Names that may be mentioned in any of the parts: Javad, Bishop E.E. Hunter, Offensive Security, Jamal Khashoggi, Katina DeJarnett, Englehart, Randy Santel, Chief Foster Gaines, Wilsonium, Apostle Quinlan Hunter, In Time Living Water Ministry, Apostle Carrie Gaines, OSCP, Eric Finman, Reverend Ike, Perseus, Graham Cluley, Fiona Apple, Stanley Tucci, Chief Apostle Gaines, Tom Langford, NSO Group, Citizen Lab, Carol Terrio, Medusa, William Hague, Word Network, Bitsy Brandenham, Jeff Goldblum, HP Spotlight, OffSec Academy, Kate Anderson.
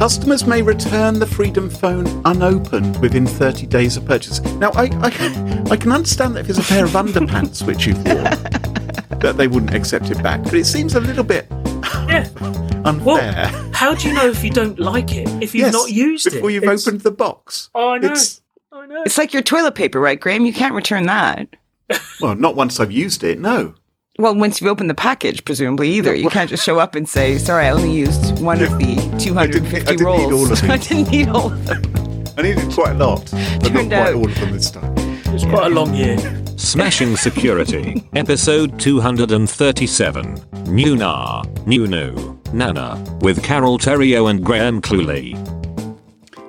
Customers may return the Freedom Phone unopened within 30 days of purchase. Now, I can understand that if it's a pair of underpants which you've worn, that they wouldn't accept it back. But it seems a little bit unfair. Well, how do you know if you don't like it? If you've not used it? Before you've opened the box. Oh, I know. I know. It's like your toilet paper, right, Graham? You can't return that. Well, not once I've used it, no. Well, once you open the package, presumably, either. You can't just show up and say, sorry, I only used one of the 250 rolls. I didn't need all of them. I needed quite a lot, but not quite all of them this time. It was quite a long year. Smashing Security, episode 237. Nuna, Nunu, Nana, with Carol Terrio and Graham Cluley.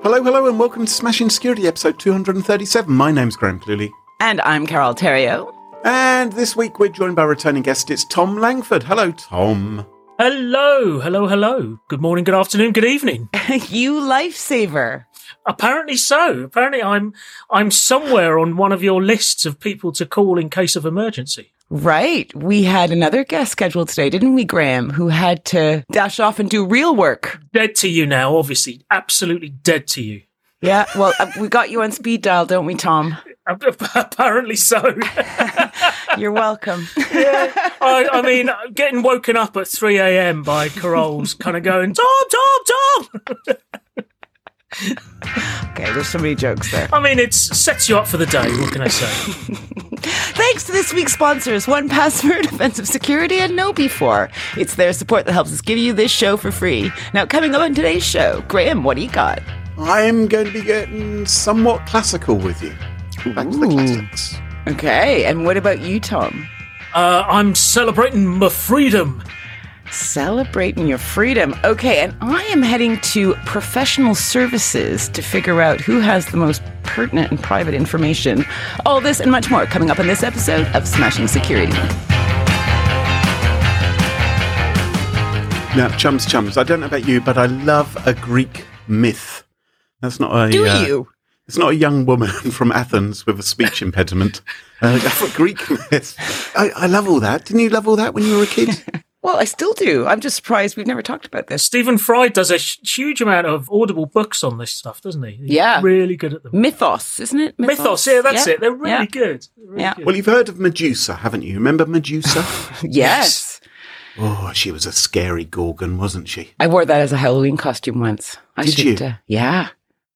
Hello, and welcome to Smashing Security, episode 237. My name's Graham Cluley. And I'm Carol Terrio. And this week we're joined by a returning guest. It's Tom Langford. Hello, Tom. Hello. Good morning, good afternoon, good evening. You lifesaver. Apparently so. Apparently I'm somewhere on one of your lists of people to call in case of emergency. Right. We had another guest scheduled today, didn't we, Graham, who had to dash off and do real work. Dead to you now, obviously. Absolutely dead to you. Yeah, well, we got you on speed dial, don't we, Tom? Apparently so. You're welcome. Yeah. I mean, getting woken up at 3 a.m. by Carol's kind of going, Tom! Okay, there's so many jokes there. I mean, it sets you up for the day, what can I say? Thanks to this week's sponsors, 1Password, Offensive Security, and KnowBe4. It's their support that helps us give you this show for free. Now, coming up on today's show, Graham, what do you got? I'm going to be getting somewhat classical with you. Back to the classics. Okay, and what about you, Tom? I'm celebrating my freedom. Celebrating your freedom. Okay, and I am heading to professional services to figure out who has the most pertinent and private information. All this and much more coming up in this episode of Smashing Security. Now, chums, I don't know about you, but I love a Greek myth. That's not a... Do you? It's not a young woman from Athens with a speech impediment. Greek myth. I love all that. Didn't you love all that when you were a kid? Well, I still do. I'm just surprised we've never talked about this. Stephen Fry does a huge amount of audible books on this stuff, doesn't he? He's really good at them. Mythos, isn't it? Mythos. Yeah, that's it. They're really good. They're really good. Well, you've heard of Medusa, haven't you? Remember Medusa? Yes. Oh, she was a scary gorgon, wasn't she? I wore that as a Halloween costume once. Did you? Yeah.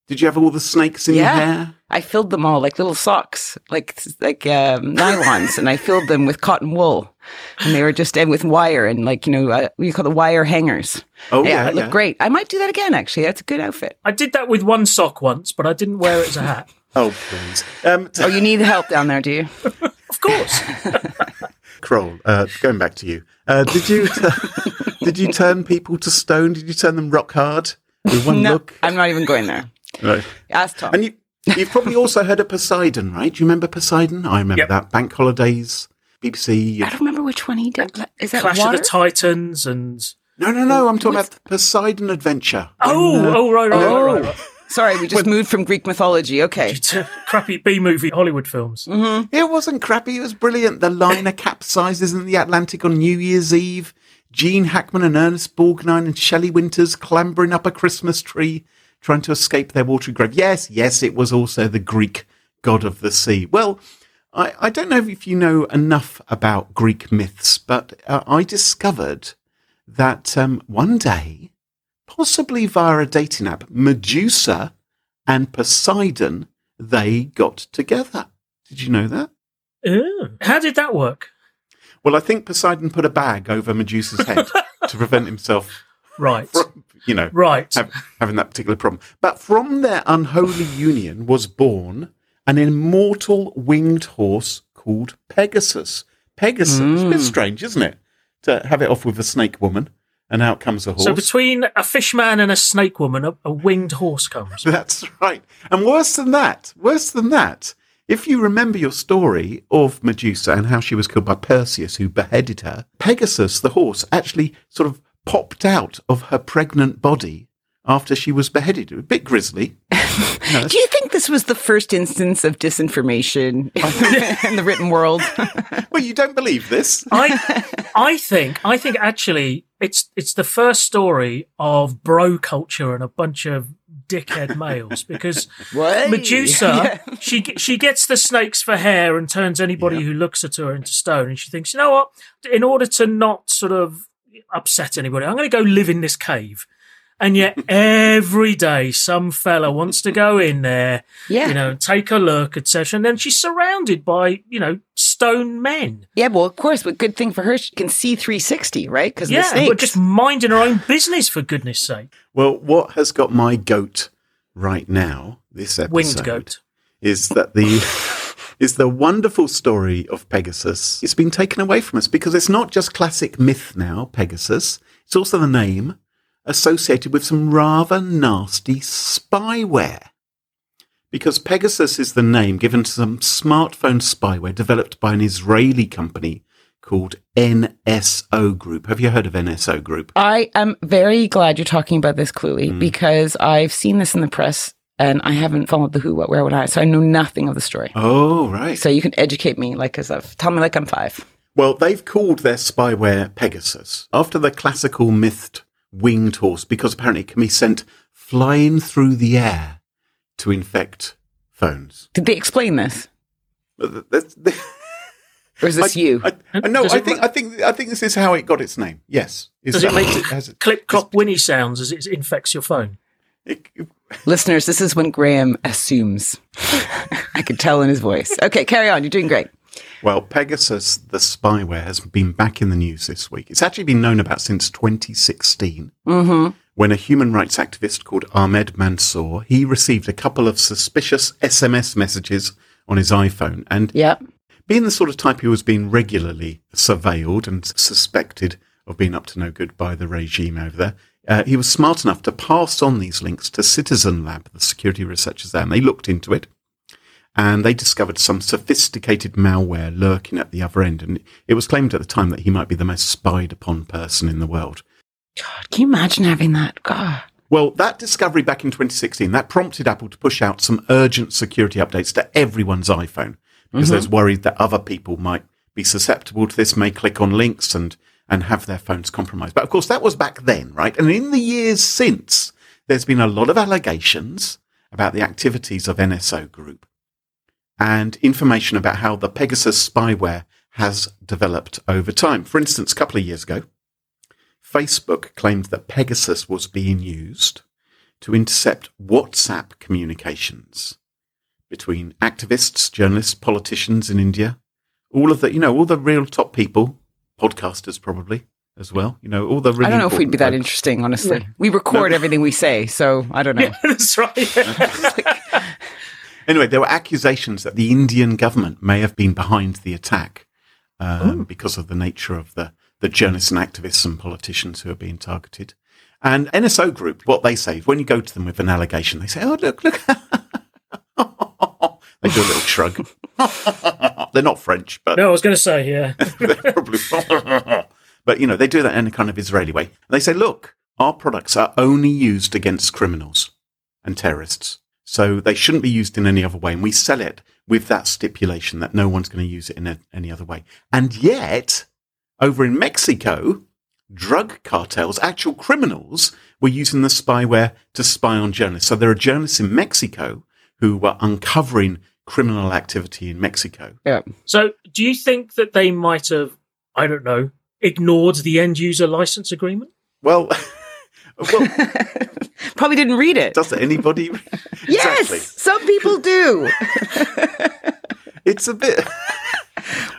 Did you have all the snakes in your hair? I filled them all like little socks, like nylons, and I filled them with cotton wool, and they were just with wire and what you call the wire hangers. Oh yeah, it looked great. I might do that again. Actually, that's a good outfit. I did that with one sock once, but I didn't wear it as a hat. Oh please! Oh, you need help down there, do you? Of course. Kroll, going back to you. Did you turn people to stone? Did you turn them rock hard with one look? I'm not even going there. Right. Ask Tom. And you've probably also heard of Poseidon, right? Do you remember Poseidon? I remember that. Bank Holidays, BBC. I don't remember which one he did. Is that Clash of the Titans and... No. I'm talking about Poseidon Adventure. Right. Sorry, we just moved from Greek mythology. Okay. To crappy B-movie Hollywood films. Mm-hmm. It wasn't crappy. It was brilliant. The liner capsizes in the Atlantic on New Year's Eve. Gene Hackman and Ernest Borgnine and Shelley Winters clambering up a Christmas tree, trying to escape their watery grave. Yes, it was also the Greek god of the sea. Well, I don't know if you know enough about Greek myths, but I discovered that one day, possibly via a dating app, Medusa and Poseidon, they got together. Did you know that? Ew. How did that work? Well, I think Poseidon put a bag over Medusa's head to prevent himself... Right. Having that particular problem. But from their unholy union was born an immortal winged horse called Pegasus. It's a bit strange, isn't it? To have it off with a snake woman, and out comes a horse. So between a fishman and a snake woman, a winged horse comes. That's right. And worse than that, if you remember your story of Medusa and how she was killed by Perseus, who beheaded her, Pegasus, the horse, actually sort of popped out of her pregnant body after she was beheaded. A bit grisly. No, do you think this was the first instance of disinformation in the written world? Well, you don't believe this. I think actually it's the first story of bro culture and a bunch of dickhead males, because Medusa, yeah. she gets the snakes for hair and turns anybody who looks at her into stone, and she thinks, you know what, in order to not sort of upset anybody, I'm going to go live in this cave. And yet every day some fella wants to go in there, take a look, etc. And then she's surrounded by, stone men. Yeah, well, of course, but good thing for her, she can see 360, right? Because of the snakes. But just minding her own business, for goodness sake. Well, what has got my goat right now, this episode, winged goat, is that the wonderful story of Pegasus. It's been taken away from us because it's not just classic myth now, Pegasus. It's also the name associated with some rather nasty spyware, because Pegasus is the name given to some smartphone spyware developed by an Israeli company called NSO Group. Have you heard of NSO Group? I am very glad you're talking about this, Cluey, because I've seen this in the press and I haven't followed the who, what, where, what, how, so I know nothing of the story. Oh, right. So you can educate me tell me like I'm five. Well, they've called their spyware Pegasus after the classical myth winged horse, because apparently it can be sent flying through the air to infect phones. Did they explain this? Or is this you? I think this is how it got its name. Yes. Does it make clip clop whinny sounds as it infects your phone? Listeners, this is when Graham assumes. I could tell in his voice. Okay, carry on. You're doing great. Well, Pegasus, the spyware, has been back in the news this week. It's actually been known about since 2016, when a human rights activist called Ahmed Mansour, he received a couple of suspicious SMS messages on his iPhone. And being the sort of type who was being regularly surveilled and suspected of being up to no good by the regime over there, he was smart enough to pass on these links to Citizen Lab, the security researchers there, and they looked into it. And they discovered some sophisticated malware lurking at the other end. And it was claimed at the time that he might be the most spied upon person in the world. God, can you imagine having that? God. Well, that discovery back in 2016, that prompted Apple to push out some urgent security updates to everyone's iPhone. Because they was worried that other people might be susceptible to this, may click on links and have their phones compromised. But of course, that was back then, right? And in the years since, there's been a lot of allegations about the activities of NSO Group. And information about how the Pegasus spyware has developed over time. For instance, a couple of years ago, Facebook claimed that Pegasus was being used to intercept WhatsApp communications between activists, journalists, politicians in India, all the real top people, podcasters probably as well. All the really I don't know if we'd be that interesting, honestly. Yeah. We record everything we say, so I don't know. Yeah, that's right. Anyway, there were accusations that the Indian government may have been behind the attack because of the nature of the journalists and activists and politicians who are being targeted. And NSO Group, what they say, when you go to them with an allegation, they say, oh, look. They do a little shrug. They're not French, but... No, I was going to say, yeah. They're probably... But, they do that in a kind of Israeli way. And they say, look, our products are only used against criminals and terrorists. So they shouldn't be used in any other way. And we sell it with that stipulation that no one's going to use it in any other way. And yet, over in Mexico, drug cartels, actual criminals, were using the spyware to spy on journalists. So there are journalists in Mexico who were uncovering criminal activity in Mexico. Yeah. So do you think that they might have, I don't know, ignored the end user license agreement? Well, probably didn't read it. Does anybody? Yes, exactly. Some people do. It's a bit.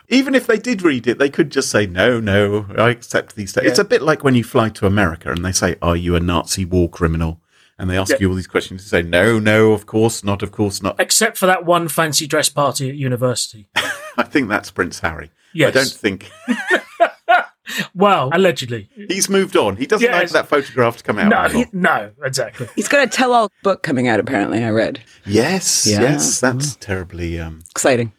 Even if they did read it, they could just say, no, I accept these things. Yeah. It's a bit like when you fly to America and they say, are you a Nazi war criminal? And they ask you all these questions. You say, no, of course not. Except for that one fancy dress party at university. I think that's Prince Harry. Yes. I don't think... Well, allegedly. He's moved on. He doesn't like that photograph to come out. No, exactly. He's got a tell-all book coming out, apparently, I read. Yes, that's terribly... exciting.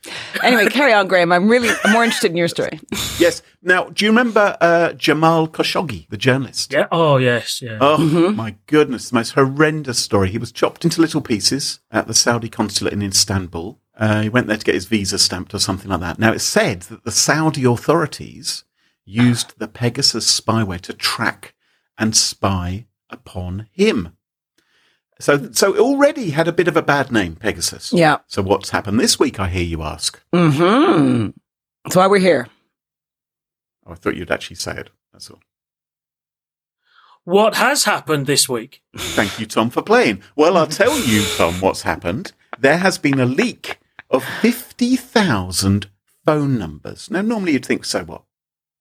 Anyway, carry on, Graham. I'm more interested in your story. Yes. Now, do you remember Jamal Khashoggi, the journalist? Yeah. Oh, yes. Yeah. Oh, my goodness. The most horrendous story. He was chopped into little pieces at the Saudi consulate in Istanbul. He went there to get his visa stamped or something like that. Now, it's said that the Saudi authorities... used the Pegasus spyware to track and spy upon him. So it already had a bit of a bad name, Pegasus. Yeah. So what's happened this week, I hear you ask? Mm-hmm. That's why we're here. Oh, I thought you'd actually say it. That's all. What has happened this week? Thank you, Tom, for playing. Well, I'll tell you, Tom, what's happened. There has been a leak of 50,000 phone numbers. Now, normally you'd think, so what?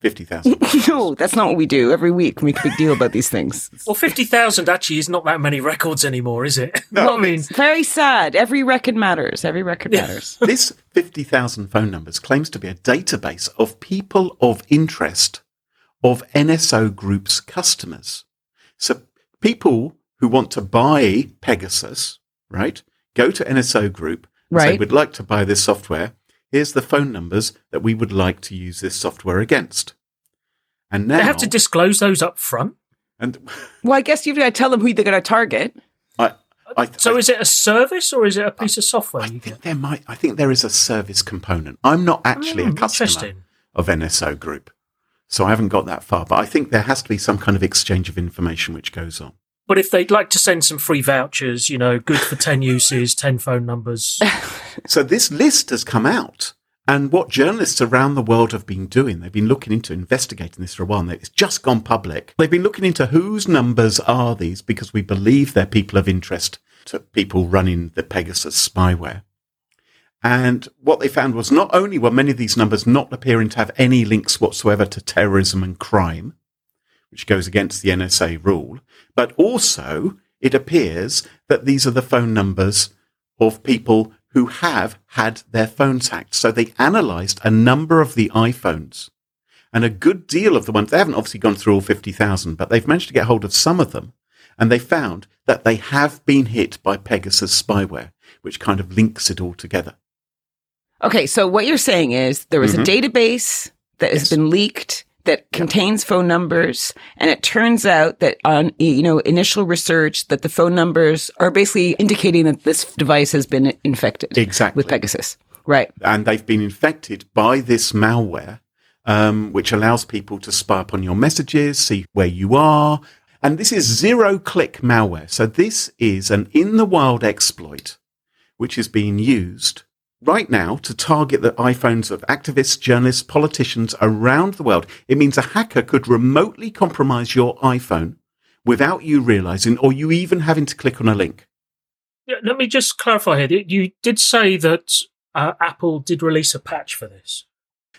50,000. No, that's not what we do. Every week we make a big deal about these things. Well, 50,000 actually is not that many records anymore, is it? No, well, I mean, very sad. Every record matters. This 50,000 phone numbers claims to be a database of people of interest of NSO Group's customers. So people who want to buy Pegasus, right, go to NSO Group and say, we'd like to buy this software. Here's the phone numbers that we would like to use this software against. And now they have to disclose those up front. And well, I guess you've got to tell them who they're going to target. So is it a service or is it a piece of software? I think there is a service component. I'm not actually a customer of NSO Group, so I haven't got that far. But I think there has to be some kind of exchange of information which goes on. But if they'd like to send some free vouchers, you know, good for 10 uses, 10 phone numbers. So this list has come out. And what journalists around the world have been doing, they've been looking into investigating this for a while. And it's just gone public. They've been looking into whose numbers are these because we believe they're people of interest to people running the Pegasus spyware. And what they found was not only were many of these numbers not appearing to have any links whatsoever to terrorism and crime, which goes against the NSA rule, but also it appears that these are the phone numbers of people who have had their phones hacked. So they analysed a number of the iPhones and a good deal of the ones. They haven't obviously gone through all 50,000, but they've managed to get hold of some of them, and they found that they have been hit by Pegasus spyware, which kind of links it all together. Okay, so what you're saying is there is a database that has been leaked that contains phone numbers, and it turns out that on initial research that the phone numbers are basically indicating that this device has been infected with Pegasus, right? And they've been infected by this malware, which allows people to spy upon your messages, see where you are, and this is zero-click malware. So this is an in-the-wild exploit, which is being used right now to target the iPhones of activists, journalists, politicians around the world. It means a hacker could remotely compromise your iPhone without you realizing or you even having to click on a link. Yeah, let me just clarify here. You did say that Apple did release a patch for this.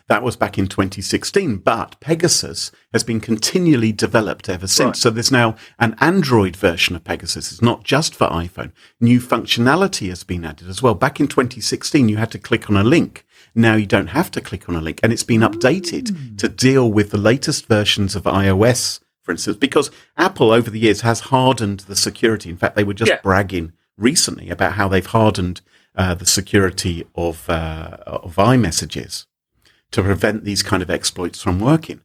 That was back in 2016, but Pegasus has been continually developed ever since. Right. So there's now an Android version of Pegasus. It's not just for iPhone. New functionality has been added as well. Back in 2016, you had to click on a link. Now you don't have to click on a link, and it's been updated to deal with the latest versions of iOS, for instance, because Apple over the years has hardened the security. In fact, they were just bragging recently about how they've hardened the security of iMessages to prevent these kind of exploits from working.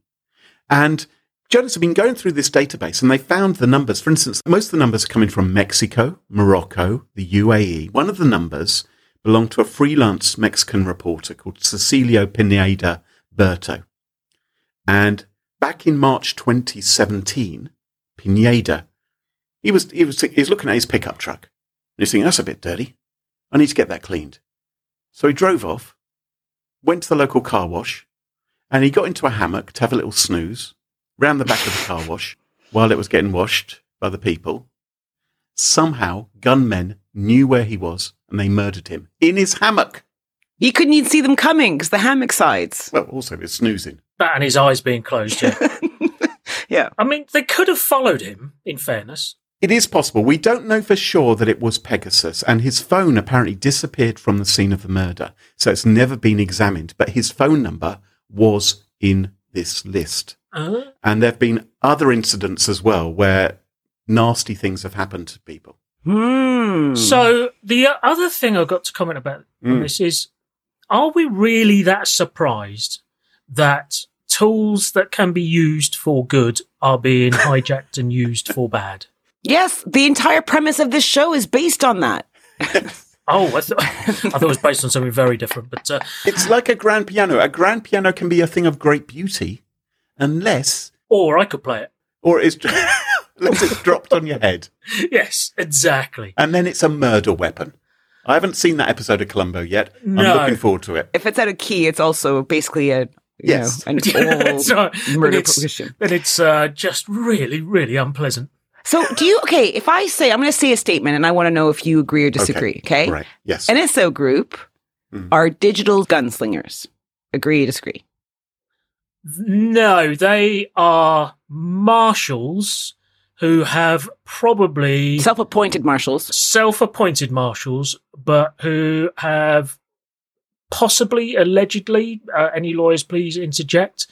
And journalists have been going through this database and they found the numbers. For instance, most of the numbers are coming from Mexico, Morocco, the UAE. One of the numbers belonged to a freelance Mexican reporter called Cecilio Pineda Birto. And back in March 2017, Pineda, he was looking at his pickup truck. And he's thinking, that's a bit dirty. I need to get that cleaned. So he drove off, went to the local car wash, and he got into a hammock to have a little snooze round the back of the car wash while it was getting washed by the people. Somehow, gunmen knew where he was, and they murdered him in his hammock. You couldn't even see them coming because the hammock sides. Well, also, he was snoozing. That and his eyes being closed, yeah. I mean, they could have followed him, in fairness. It is possible. We don't know for sure that it was Pegasus, and his phone apparently disappeared from the scene of the murder, so it's never been examined. But his phone number was in this list. And there have been other incidents as well where nasty things have happened to people. So the other thing I've got to comment about on this is, are we really that surprised that tools that can be used for good are being hijacked and used for bad? Yes, the entire premise of this show is based on that. I thought it was based on something very different. But it's like a grand piano. A grand piano can be a thing of great beauty, unless... Or I could play it. Or it's unless it's dropped on your head. Yes, exactly. And then it's a murder weapon. I haven't seen that episode of Columbo yet. No. I'm looking forward to it. If it's out of key, it's also basically a... You know, it's all murder prohibition. And it's just really, really unpleasant. So do you, okay, if I say, I'm going to say a statement and I want to know if you agree or disagree, okay? Right, yes. NSO Group are digital gunslingers. Agree or disagree? No, they are marshals who have probably... Self-appointed marshals, but who have... possibly, allegedly, any lawyers please interject,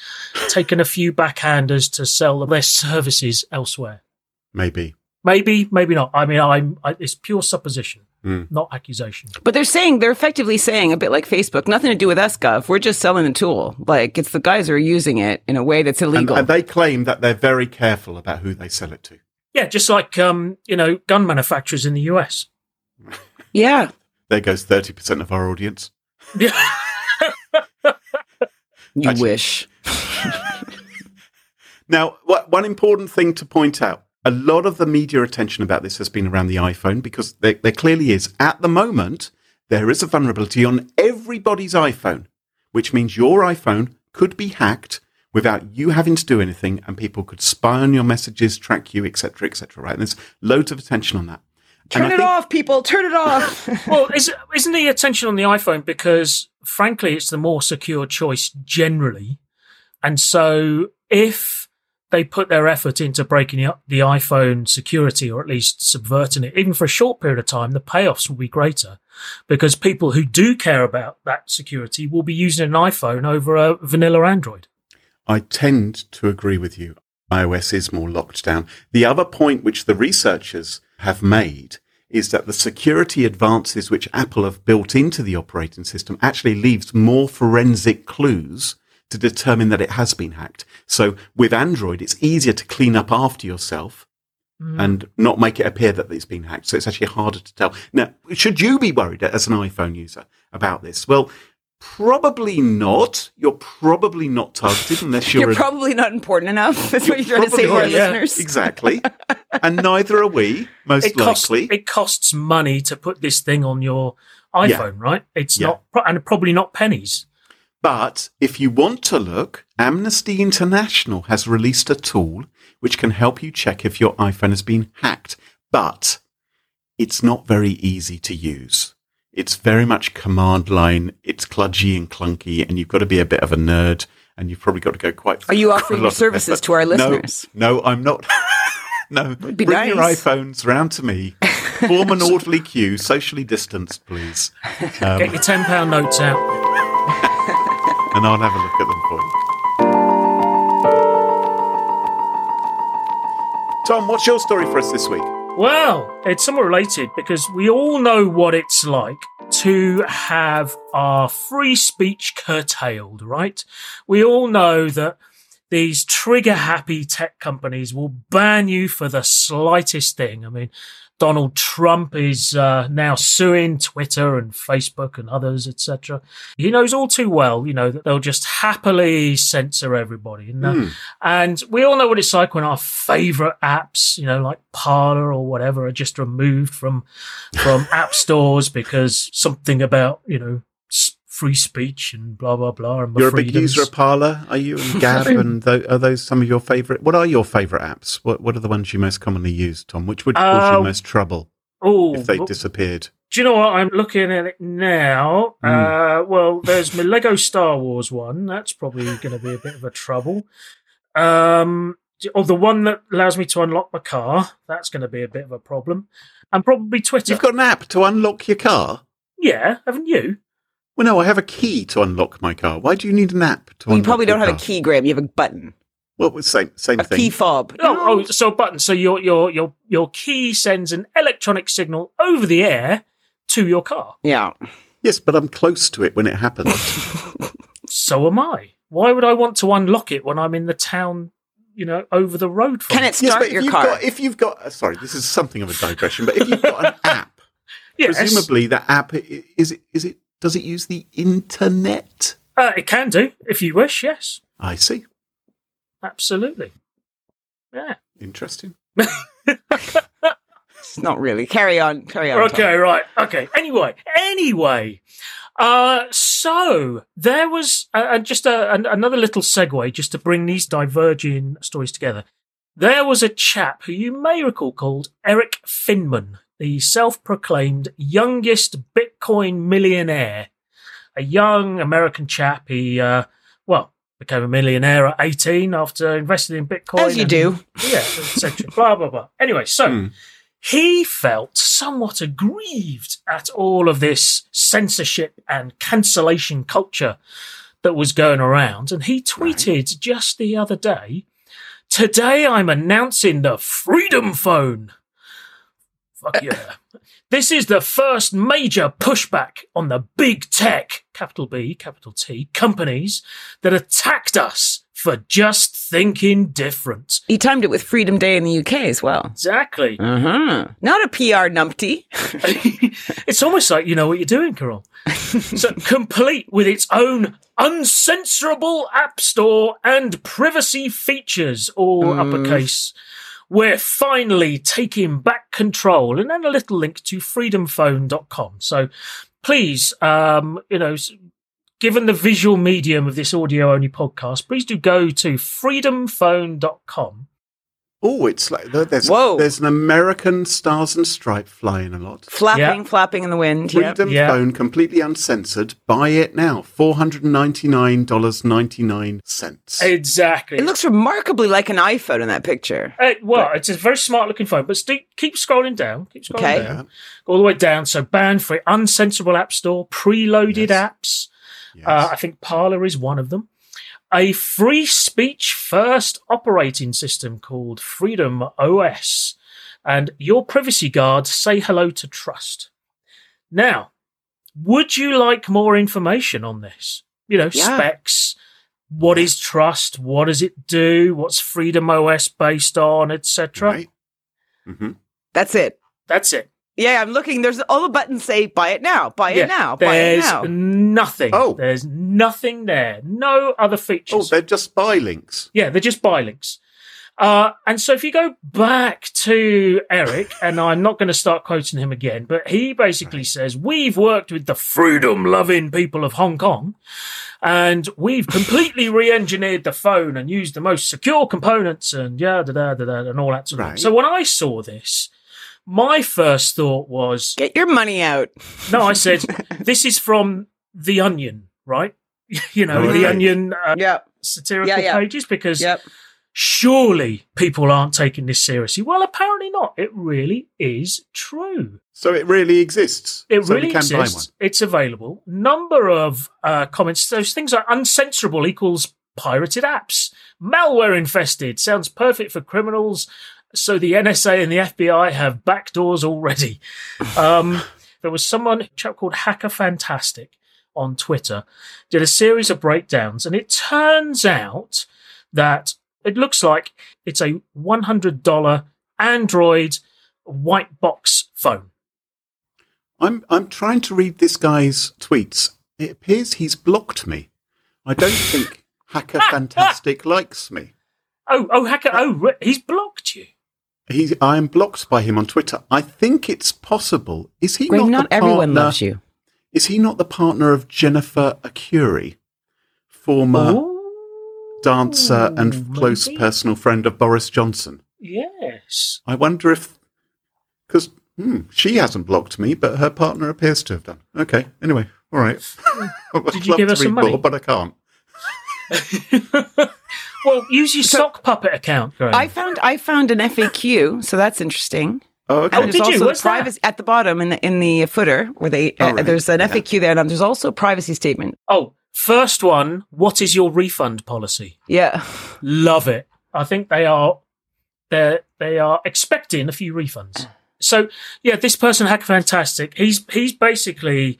taken a few backhanders to sell their services elsewhere. Maybe not. I mean, it's pure supposition, not accusation. But they're effectively saying, a bit like Facebook, nothing to do with us, Gov. We're just selling the tool. Like, it's the guys who are using it in a way that's illegal. And they claim that they're very careful about who they sell it to. Yeah, just like, gun manufacturers in the US. Yeah. There goes 30% of our audience. Yeah. You wish. Now, one important thing to point out, a lot of the media attention about this has been around the iPhone, because there clearly is. At the moment, there is a vulnerability on everybody's iPhone, which means your iPhone could be hacked without you having to do anything, and people could spy on your messages, track you, etc., etc., right? And there's loads of attention on that. Turn it off, people. Turn it off. Well, isn't the attention on the iPhone because, frankly, it's the more secure choice generally. And so if they put their effort into breaking up the iPhone security, or at least subverting it, even for a short period of time, the payoffs will be greater, because people who do care about that security will be using an iPhone over a vanilla Android. I tend to agree with you. iOS is more locked down. The other point which the researchers have made is that the security advances which Apple have built into the operating system actually leaves more forensic clues to determine that it has been hacked. So with Android, it's easier to clean up after yourself and not make it appear that it's been hacked. So it's actually harder to tell. Now, should you be worried as an iPhone user about this? Well, probably not. You're probably not targeted unless you're... probably not important enough. That's what you're trying to say to our listeners. Exactly. And neither are we, most likely. It costs money to put this thing on your iPhone, right? It's not... And probably not pennies. But if you want to look, Amnesty International has released a tool which can help you check if your iPhone has been hacked. But it's not very easy to use. It's very much command line. It's kludgy and clunky, and you've got to be a bit of a nerd, and you've probably got to go quite... Are you offering your services to our listeners? No, I'm not. No. Bring your iPhones round to me. Form an orderly queue, socially distanced, please. Get your £10 notes out. And I'll have a look at them for you. Tom, what's your story for us this week? Well, it's somewhat related, because we all know what it's like to have our free speech curtailed, right? We all know that these trigger-happy tech companies will ban you for the slightest thing. I mean, Donald Trump is now suing Twitter and Facebook and others, etc. He knows all too well, that they'll just happily censor everybody. And we all know what it's like when our favourite apps, like Parler or whatever, are just removed from app stores because something about, free speech and blah, blah, blah. And you're freedoms. A big user of Parler, are you? And Gab, and are those some of your favourite? What are your favourite apps? What are the ones you most commonly use, Tom? Which would cause you most trouble if they disappeared? Do you know what? I'm looking at it now. Well, there's my Lego Star Wars one. That's probably going to be a bit of a trouble. The one that allows me to unlock my car. That's going to be a bit of a problem. And probably Twitter. You've got an app to unlock your car? Yeah, haven't you? Well, no, I have a key to unlock my car. Why do you need an app to unlock your car? You probably don't have a key, Graham. You have a button. Well, same thing. A key fob. So a button. So your key sends an electronic signal over the air to your car. Yeah. Yes, but I'm close to it when it happens. So am I. Why would I want to unlock it when I'm in the town, over the road from? Can it start your car? Sorry, this is something of a digression, but if you've got an app, yes. Presumably that app, does it use the internet? It can do, if you wish, yes. I see. Absolutely. Yeah. Interesting. It's not really. Carry on. Okay, Tom. Right. Okay. Anyway. So there was another little segue just to bring these diverging stories together. There was a chap who you may recall called Eric Finman, the self-proclaimed youngest Bitcoin millionaire. A young American chap. He, became a millionaire at 18 after investing in Bitcoin. As you do. Yeah, etc. Blah, blah, blah. Anyway, so he felt somewhat aggrieved at all of this censorship and cancellation culture that was going around. And he tweeted just the other day, "Today I'm announcing the Freedom Phone." Fuck yeah. "This is the first major pushback on the big tech, capital B, capital T, companies that attacked us for just thinking different." He timed it with Freedom Day in the UK as well. Exactly. Uh-huh. Not a PR numpty. It's almost like you know what you're doing, Carol. So complete with its own uncensorable app store and privacy features, all uppercase. "We're finally taking back control," and then a little link to freedomphone.com. So please, given the visual medium of this audio-only podcast, please do go to freedomphone.com. Oh, it's like there's an American Stars and Stripes flying a lot. Flapping in the wind. Freedom Phone, completely uncensored. Buy it now. $499.99. Exactly. It looks remarkably like an iPhone in that picture. It's a very smart-looking phone, but keep scrolling down. Okay. All the way down. So ban-free, uncensorable app store, preloaded apps. Yes. I think Parler is one of them. A free speech-first operating system called Freedom OS, and your privacy guard, say hello to trust. Now, would you like more information on this? Specs, what is trust, what does it do, what's Freedom OS based on, etc.? Right. Mm-hmm. That's it. Yeah, I'm looking. There's all the buttons say buy it now. There's nothing. Oh. There's nothing there. No other features. Oh, they're just buy links. Yeah, they're just buy links. And so if you go back to Eric, and I'm not going to start quoting him again, but he basically says, "We've worked with the freedom-loving people of Hong Kong, and we've completely re-engineered the phone and used the most secure components and and all that sort of thing." So when I saw this, my first thought was... Get your money out. No, I said, this is from The Onion, right? The Onion satirical pages, because surely people aren't taking this seriously. Well, apparently not. It really is true. So it really exists. Buy one. It's available. Number of comments. Those things are uncensorable equals pirated apps. Malware infested. Sounds perfect for criminals. So the NSA and the FBI have backdoors already. There was someone, a chap called Hacker Fantastic on Twitter, did a series of breakdowns, and it turns out that it looks like it's a $100 Android white box phone. I'm trying to read this guy's tweets. It appears he's blocked me. I don't think Hacker Fantastic likes me. Oh, Hacker! Oh, he's blocked you. I am blocked by him on Twitter. I think it's possible. Is he Graham, not everyone loves you. Is he not the partner of Jennifer Acuri, former dancer and close personal friend of Boris Johnson? Yes. I wonder if... Because she hasn't blocked me, but her partner appears to have done. Okay, anyway, all right. Did you give us some money? But I can't. Well, use your sock puppet account, Graham. I found an FAQ, so that's interesting. Oh, okay. And there's also privacy at the bottom in the footer where they there's an FAQ there, and there's also a privacy statement. Oh, first one: what is your refund policy? Yeah, love it. I think they are expecting a few refunds. So yeah, this person, Hacker Fantastic, he's basically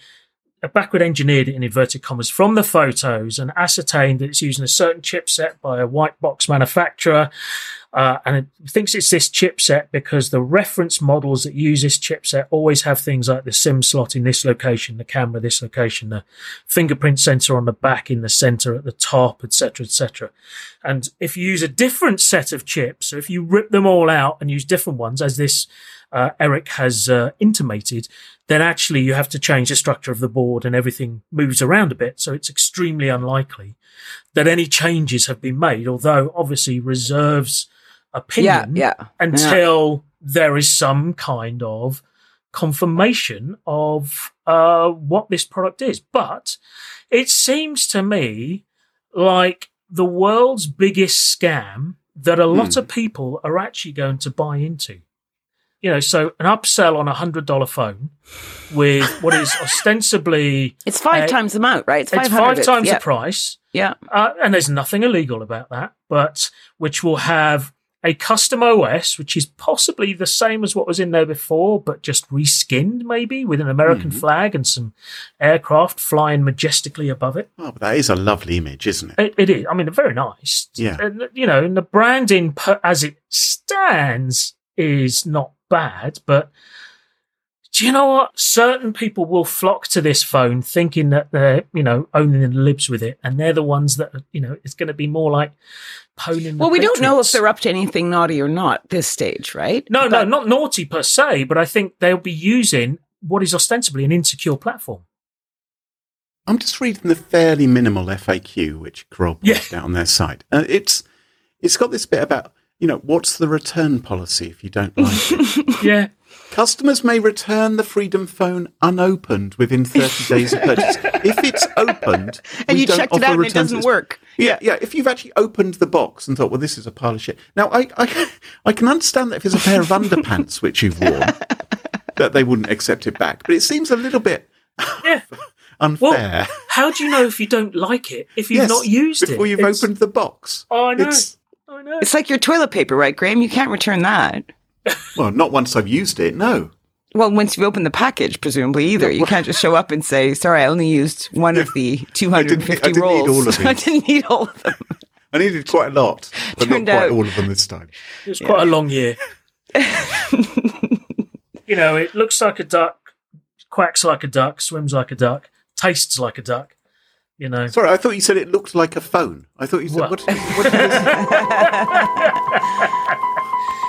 backward engineered it in inverted commas from the photos and ascertained that it's using a certain chipset by a white box manufacturer, and it thinks it's this chipset because the reference models that use this chipset always have things like the SIM slot in this location, the camera this location, the fingerprint sensor on the back in the center at the top, etc., etc. And if you use a different set of chips, so if you rip them all out and use different ones, as this Eric has intimated, then actually you have to change the structure of the board and everything moves around a bit. So it's extremely unlikely that any changes have been made, although obviously reserves opinion until there is some kind of confirmation of what this product is. But it seems to me like the world's biggest scam that a lot of people are actually going to buy into. You know, so an upsell on a $100 phone with what is ostensibly... It's five times the amount, right? It's five times the price. Yeah. And there's nothing illegal about that, but which will have a custom OS, which is possibly the same as what was in there before, but just reskinned maybe with an American flag and some aircraft flying majestically above it. Oh, but that is a lovely image, isn't it? It is. I mean, very nice. Yeah. And, you know, and the branding as it stands is not bad, but do you know what? Certain people will flock to this phone thinking that they're, you know, owning the libs with it, and they're the ones that, you know, it's going to be more like poning. Well, we don't know if they're up to anything naughty or not this stage, right? No, but not naughty per se, but I think they'll be using what is ostensibly an insecure platform. I'm just reading the fairly minimal FAQ which Grob put out on their site. It's got this bit about, you know, what's the return policy if you don't like it? Yeah. Customers may return the Freedom Phone unopened within 30 days of purchase. If it's opened... And you checked it out and it doesn't work. Yeah. If you've actually opened the box and thought, well, this is a pile of shit. Now, I can understand that if it's a pair of underpants which you've worn, that they wouldn't accept it back. But it seems a little bit... Yeah. Unfair. Well, how do you know if you don't like it if you've not used before it? Before you've opened the box. Oh, I know. It's like your toilet paper, right, Graham? You can't return that. Well, not once I've used it, no. Well, once you've opened the package, presumably, either. You can't just show up and say, sorry, I only used one of the 250 rolls. I didn't need all of them. I needed quite a lot, but not quite all of them this time. It was quite a long year. You know, it looks like a duck, quacks like a duck, swims like a duck, tastes like a duck. You know. Sorry, I thought you said it looked like a phone. I thought you said, what is this?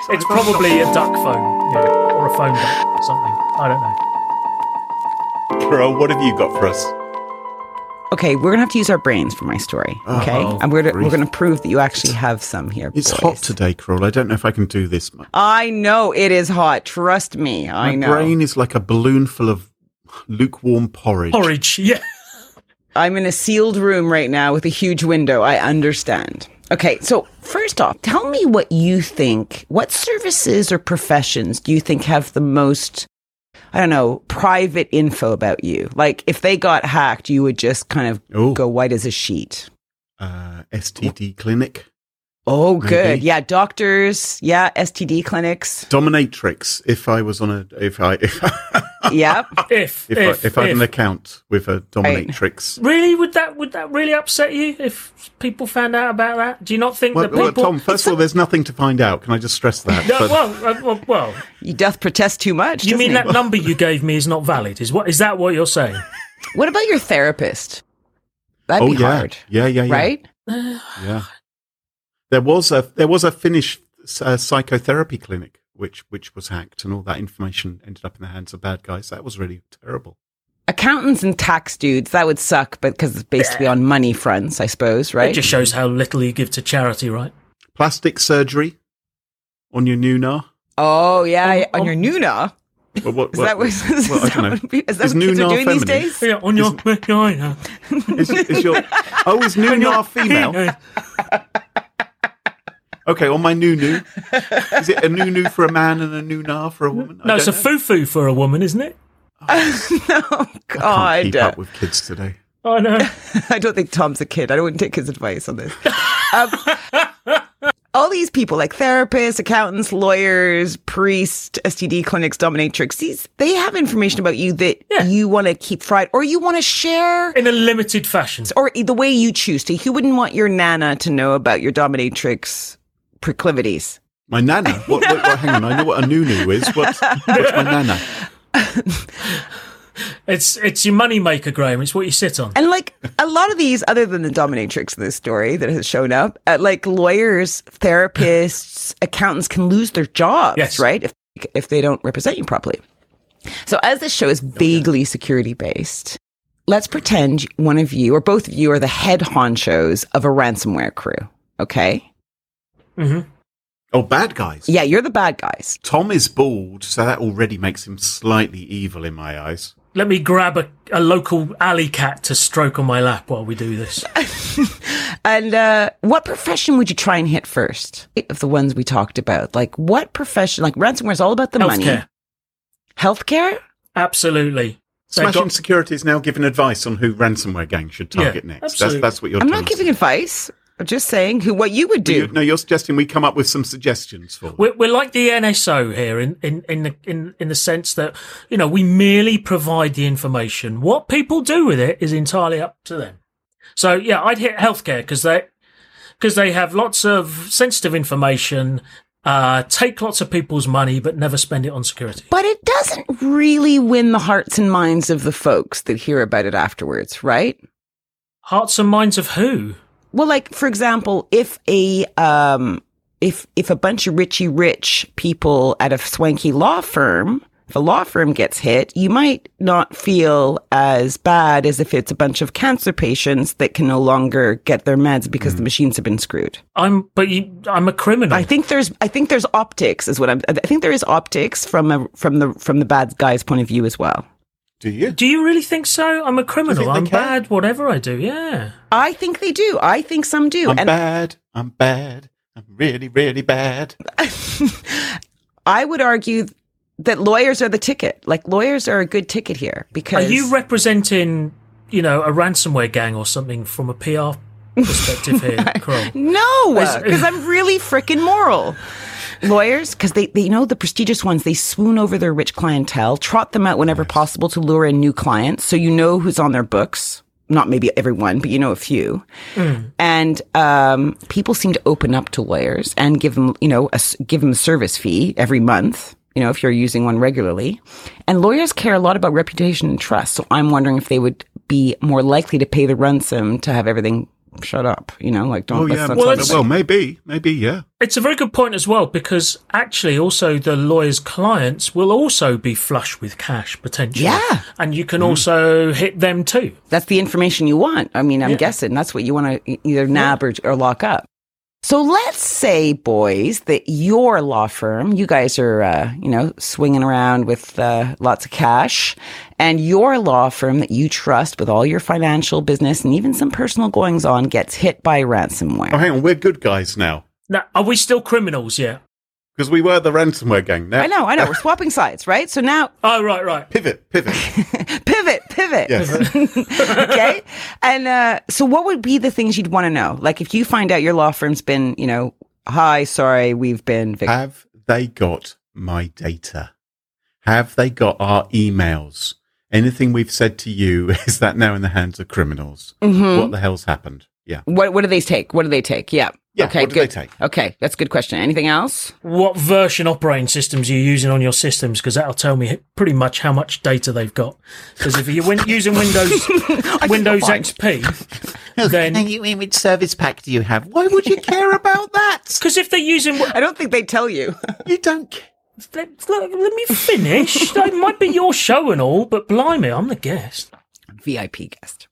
It's probably a duck phone, or a phone duck, something. I don't know. Carol, what have you got for us? Okay, we're going to have to use our brains for my story, okay? And we're going to prove that you actually have some here. It's hot today, Carol. I don't know if I can do this much. I know it is hot. Trust me, I know. My brain is like a balloon full of lukewarm porridge. Porridge, yeah. I'm in a sealed room right now with a huge window. I understand. Okay, so first off, tell me what you think. What services or professions do you think have the most, I don't know, private info about you? Like, if they got hacked, you would just kind of go white as a sheet. STD clinic. Oh, maybe. Good. Yeah, doctors. Yeah, STD clinics. Dominatrix. If I was on a... If I had an account with a dominatrix. Right. Really? Would that really upset you if people found out about that? Do you not think that people... Tom, first of all, there's nothing to find out. Can I just stress that? No, well... You doth protest too much, you mean he? That number you gave me is not valid? Is that what you're saying? What about your therapist? That'd be hard. Yeah. Right? Yeah. There was a Finnish psychotherapy clinic which was hacked, and all that information ended up in the hands of bad guys. That was really terrible. Accountants and tax dudes, that would suck, but because it's basically on money fronts, I suppose, right? It just shows how little you give to charity, right? Plastic surgery on your Nuna. Oh yeah, on your Nuna. What, is that what kids are doing these days? Yeah, on your vagina. Is Nuna female? Okay, on my nunu. Is it a nunu for a man and a nuna for a woman? No, it's a fufu for a woman, isn't it? Oh, God. I can't keep up with kids today. I know. I don't think Tom's a kid. I wouldn't take his advice on this. all these people like therapists, accountants, lawyers, priests, STD clinics, dominatrixes, they have information about you that you want to keep private or you want to share. In a limited fashion. Or the way you choose to. You wouldn't want your nana to know about your dominatrix proclivities. My nana? What, what, hang on, I know what a nunu is. What's my nana? It's your moneymaker, Graham. It's what you sit on. And like a lot of these, other than the dominatrix in this story that has shown up, like lawyers, therapists, accountants can lose their jobs, right? If they don't represent you properly. So as this show is vaguely security based, let's pretend one of you or both of you are the head honchos of a ransomware crew. Okay. Mm-hmm. Oh, bad guys. Yeah, you're the bad guys. Tom is bald, so that already makes him slightly evil in my eyes. Let me grab a local alley cat to stroke on my lap while we do this. And what profession would you try and hit first of the ones we talked about? Like, what profession? Like, ransomware is all about the money. Healthcare? Absolutely. Smashing Security is now giving advice on who ransomware gang should target next. Absolutely. That's what you're doing. I'm not giving advice. I'm just saying what you would do. No, you're suggesting we come up with some suggestions for them. We're like the NSO here in the sense that, you know, we merely provide the information. What people do with it is entirely up to them. So, yeah, I'd hit healthcare because they have lots of sensitive information, take lots of people's money, but never spend it on security. But it doesn't really win the hearts and minds of the folks that hear about it afterwards, right? Hearts and minds of who? Well, like, for example, if a bunch of richy rich people at a swanky law firm, if a law firm gets hit, you might not feel as bad as if it's a bunch of cancer patients that can no longer get their meds because the machines have been screwed. I'm a criminal. I think there's optics is what I think there is optics from the bad guy's point of view as well. Do you? Do you really think so? I'm a criminal. I'm bad, whatever I do, yeah. I think they do. I think some do. I'm bad. I'm really, really bad. I would argue that lawyers are the ticket. Like, lawyers are a good ticket here because... Are you representing, you know, a ransomware gang or something from a PR perspective here, Carol? No, because I'm really frickin' moral. Lawyers, because they, you know, the prestigious ones, they swoon over their rich clientele, trot them out whenever possible to lure in new clients, so you know who's on their books. Not maybe everyone, but you know a few. Mm. And people seem to open up to lawyers and give them, you know, give them a service fee every month, you know, if you're using one regularly. And lawyers care a lot about reputation and trust, so I'm wondering if they would be more likely to pay the ransom to have everything shut up, you know, like, don't... Well, maybe. It's a very good point as well, because actually also the lawyer's clients will also be flush with cash, potentially. Yeah. And you can also hit them too. That's the information you want. I mean, I'm guessing that's what you want to either nab or lock up. So let's say, boys, that your law firm, you guys are, you know, swinging around with lots of cash, and your law firm that you trust with all your financial business and even some personal goings-on gets hit by ransomware. Oh, hang on, we're good guys now. Now, are we still criminals yet? Because we were the ransomware gang now. I know. We're swapping sides, right? So now... Oh, right. Pivot. Pivot. Yes. Okay. And so what would be the things you'd want to know? Like, if you find out your law firm's been, you know, we've been... Have they got my data? Have they got our emails? Anything we've said to you, is that now in the hands of criminals? Mm-hmm. What the hell's happened? Yeah. What do they take? Yeah. Okay, what do they take? Okay, that's a good question. Anything else? What version operating systems are you using on your systems? Because that'll tell me pretty much how much data they've got. Because if you're using Windows XP, then... Which service pack do you have? Why would you care about that? Because if they're using... I don't think they tell you. You don't care. Let me finish. It might be your show and all, but blimey, I'm the guest. VIP guest.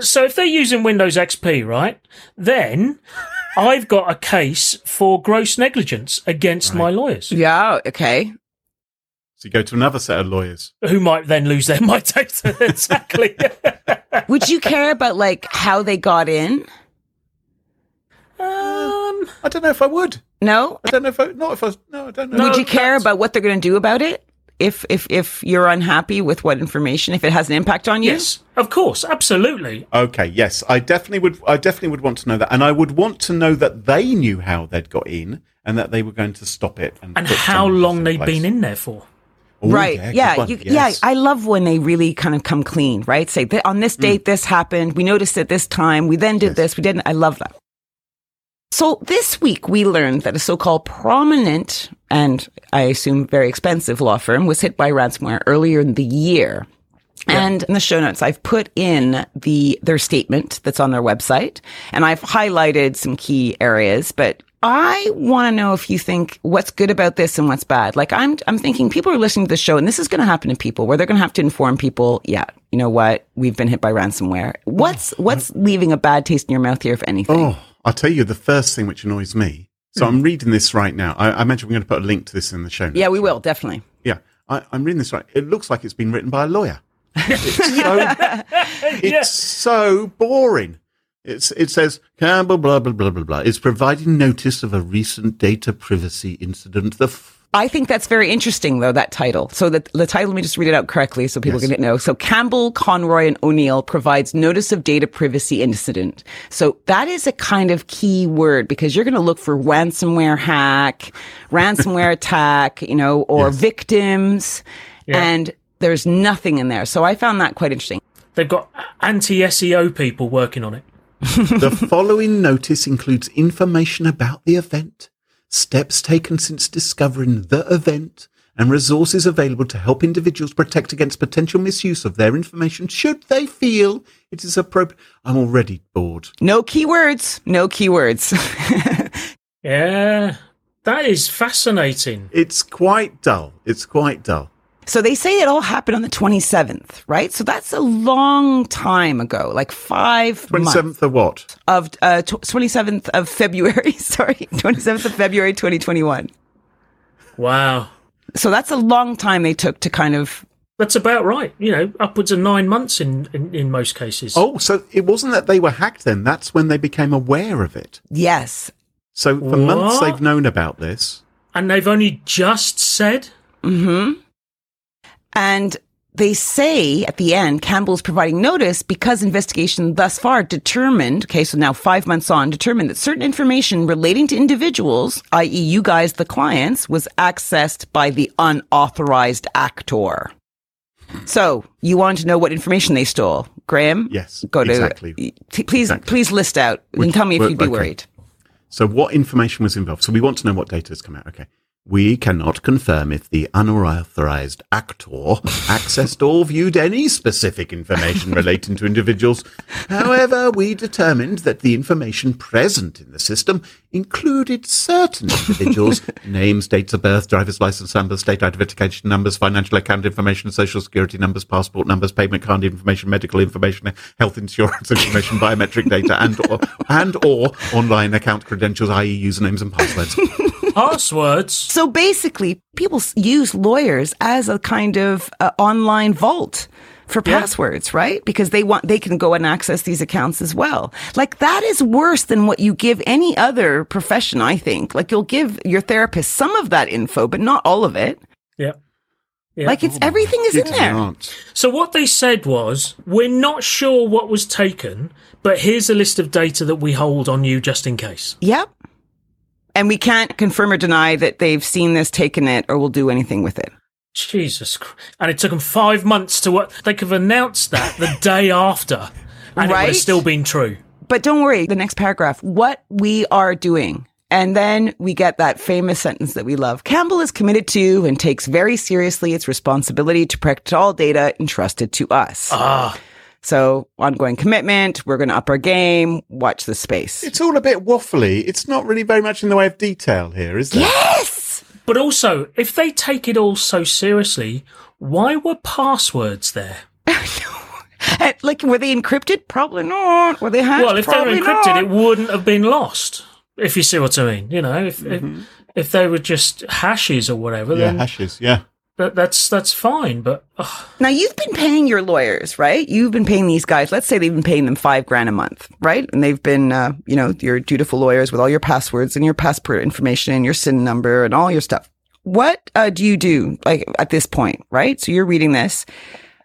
So if they're using Windows XP, right, then... I've got a case for gross negligence against my lawyers. Yeah, okay. So you go to another set of lawyers. Who might then lose my data. Exactly. Would you care about, like, how they got in? I don't know if I would. No? I don't know if I... No, I don't know. Would you care about what they're going to do about it? if you're unhappy with what information, if it has an impact on you? Yes, of course, absolutely. Okay, yes, I definitely would want to know that, and I would want to know that they knew how they'd got in and that they were going to stop it, and how long they'd been in there for. Ooh, right. Yeah. Yeah. I love when they really kind of come clean, right? Say, on this date, this happened. We noticed at this time. We then did this. We didn't. I love that. So this week we learned that a so-called prominent and I assume very expensive law firm was hit by ransomware earlier in the year. Yeah. And in the show notes, I've put in their statement that's on their website, and I've highlighted some key areas, but I want to know if you think what's good about this and what's bad. Like I'm thinking people are listening to the show and this is going to happen to people where they're going to have to inform people. Yeah. You know what? We've been hit by ransomware. What's leaving a bad taste in your mouth here, if anything? Oh, I'll tell you the first thing which annoys me. So I'm reading this right now. I imagine we're going to put a link to this in the show notes. Yeah, we will. Definitely. Yeah. I'm reading this right. It looks like it's been written by a lawyer. It's so boring. It says, Campbell, blah, blah, blah, blah, blah, is providing notice of a recent data privacy incident. I think that's very interesting, though, that title. So the title, let me just read it out correctly so people can know. So Campbell, Conroy, and O'Neill provides notice of data privacy incident. So that is a kind of key word because you're going to look for ransomware hack, ransomware attack, or victims. Yeah. And there's nothing in there. So I found that quite interesting. They've got anti-SEO people working on it. The following notice includes information about the event, steps taken since discovering the event, and resources available to help individuals protect against potential misuse of their information should they feel it is appropriate. I'm already bored. No keywords. Yeah, that is fascinating. It's quite dull. So they say it all happened on the 27th, right? So that's a long time ago, like 5 months. 27th of what? 27th of February, 27th of February, 2021. Wow. So that's a long time they took to kind of... That's about right. Upwards of 9 months in most cases. Oh, so it wasn't that they were hacked then. That's when they became aware of it. Yes. So for months they've known about this. And they've only just said? Mm-hmm. And they say at the end, Campbell's providing notice because investigation thus far determined, okay, so now 5 months on, determined that certain information relating to individuals, i.e. you guys, the clients, was accessed by the unauthorized actor. So you want to know what information they stole. Graham? Yes, please list out and tell me if you'd be worried. So what information was involved? So we want to know what data has come out, okay. We cannot confirm if the unauthorized actor accessed or viewed any specific information relating to individuals. However, we determined that the information present in the system included certain individuals, names, dates of birth, driver's license numbers, state identification numbers, financial account information, social security numbers, passport numbers, payment card information, medical information, health insurance information, biometric data, and or online account credentials, i.e. usernames and passwords. Passwords. So basically, people use lawyers as a kind of online vault for passwords, right? Because they can go and access these accounts as well. Like that is worse than what you give any other profession, I think. Like you'll give your therapist some of that info, but not all of it. Yeah. Yeah. Like everything is in there. So what they said was, we're not sure what was taken, but here's a list of data that we hold on you just in case. Yep. And we can't confirm or deny that they've seen this, taken it, or will do anything with it. Jesus Christ. And it took them 5 months to work. They could have announced that the day after, and right? It would have still been true. But don't worry, the next paragraph, what we are doing. And then we get that famous sentence that we love. Campbell is committed to and takes very seriously its responsibility to protect all data entrusted to us. Ah. So ongoing commitment, we're going to up our game, watch the space. It's all a bit waffly. It's not really very much in the way of detail here, is there? Yes! But also, if they take it all so seriously, why were passwords there? Like, were they encrypted? Probably not. Were they hacked? Well, if probably they were encrypted, it wouldn't have been lost, if you see what I mean. If they were just hashes or whatever. Yeah, then hashes, yeah. That's fine, but... Ugh. Now, you've been paying your lawyers, right? You've been paying these guys. Let's say they've been paying them $5,000 a month, right? And they've been, your dutiful lawyers with all your passwords and your passport information and your SIN number and all your stuff. What do you do like at this point, right? So you're reading this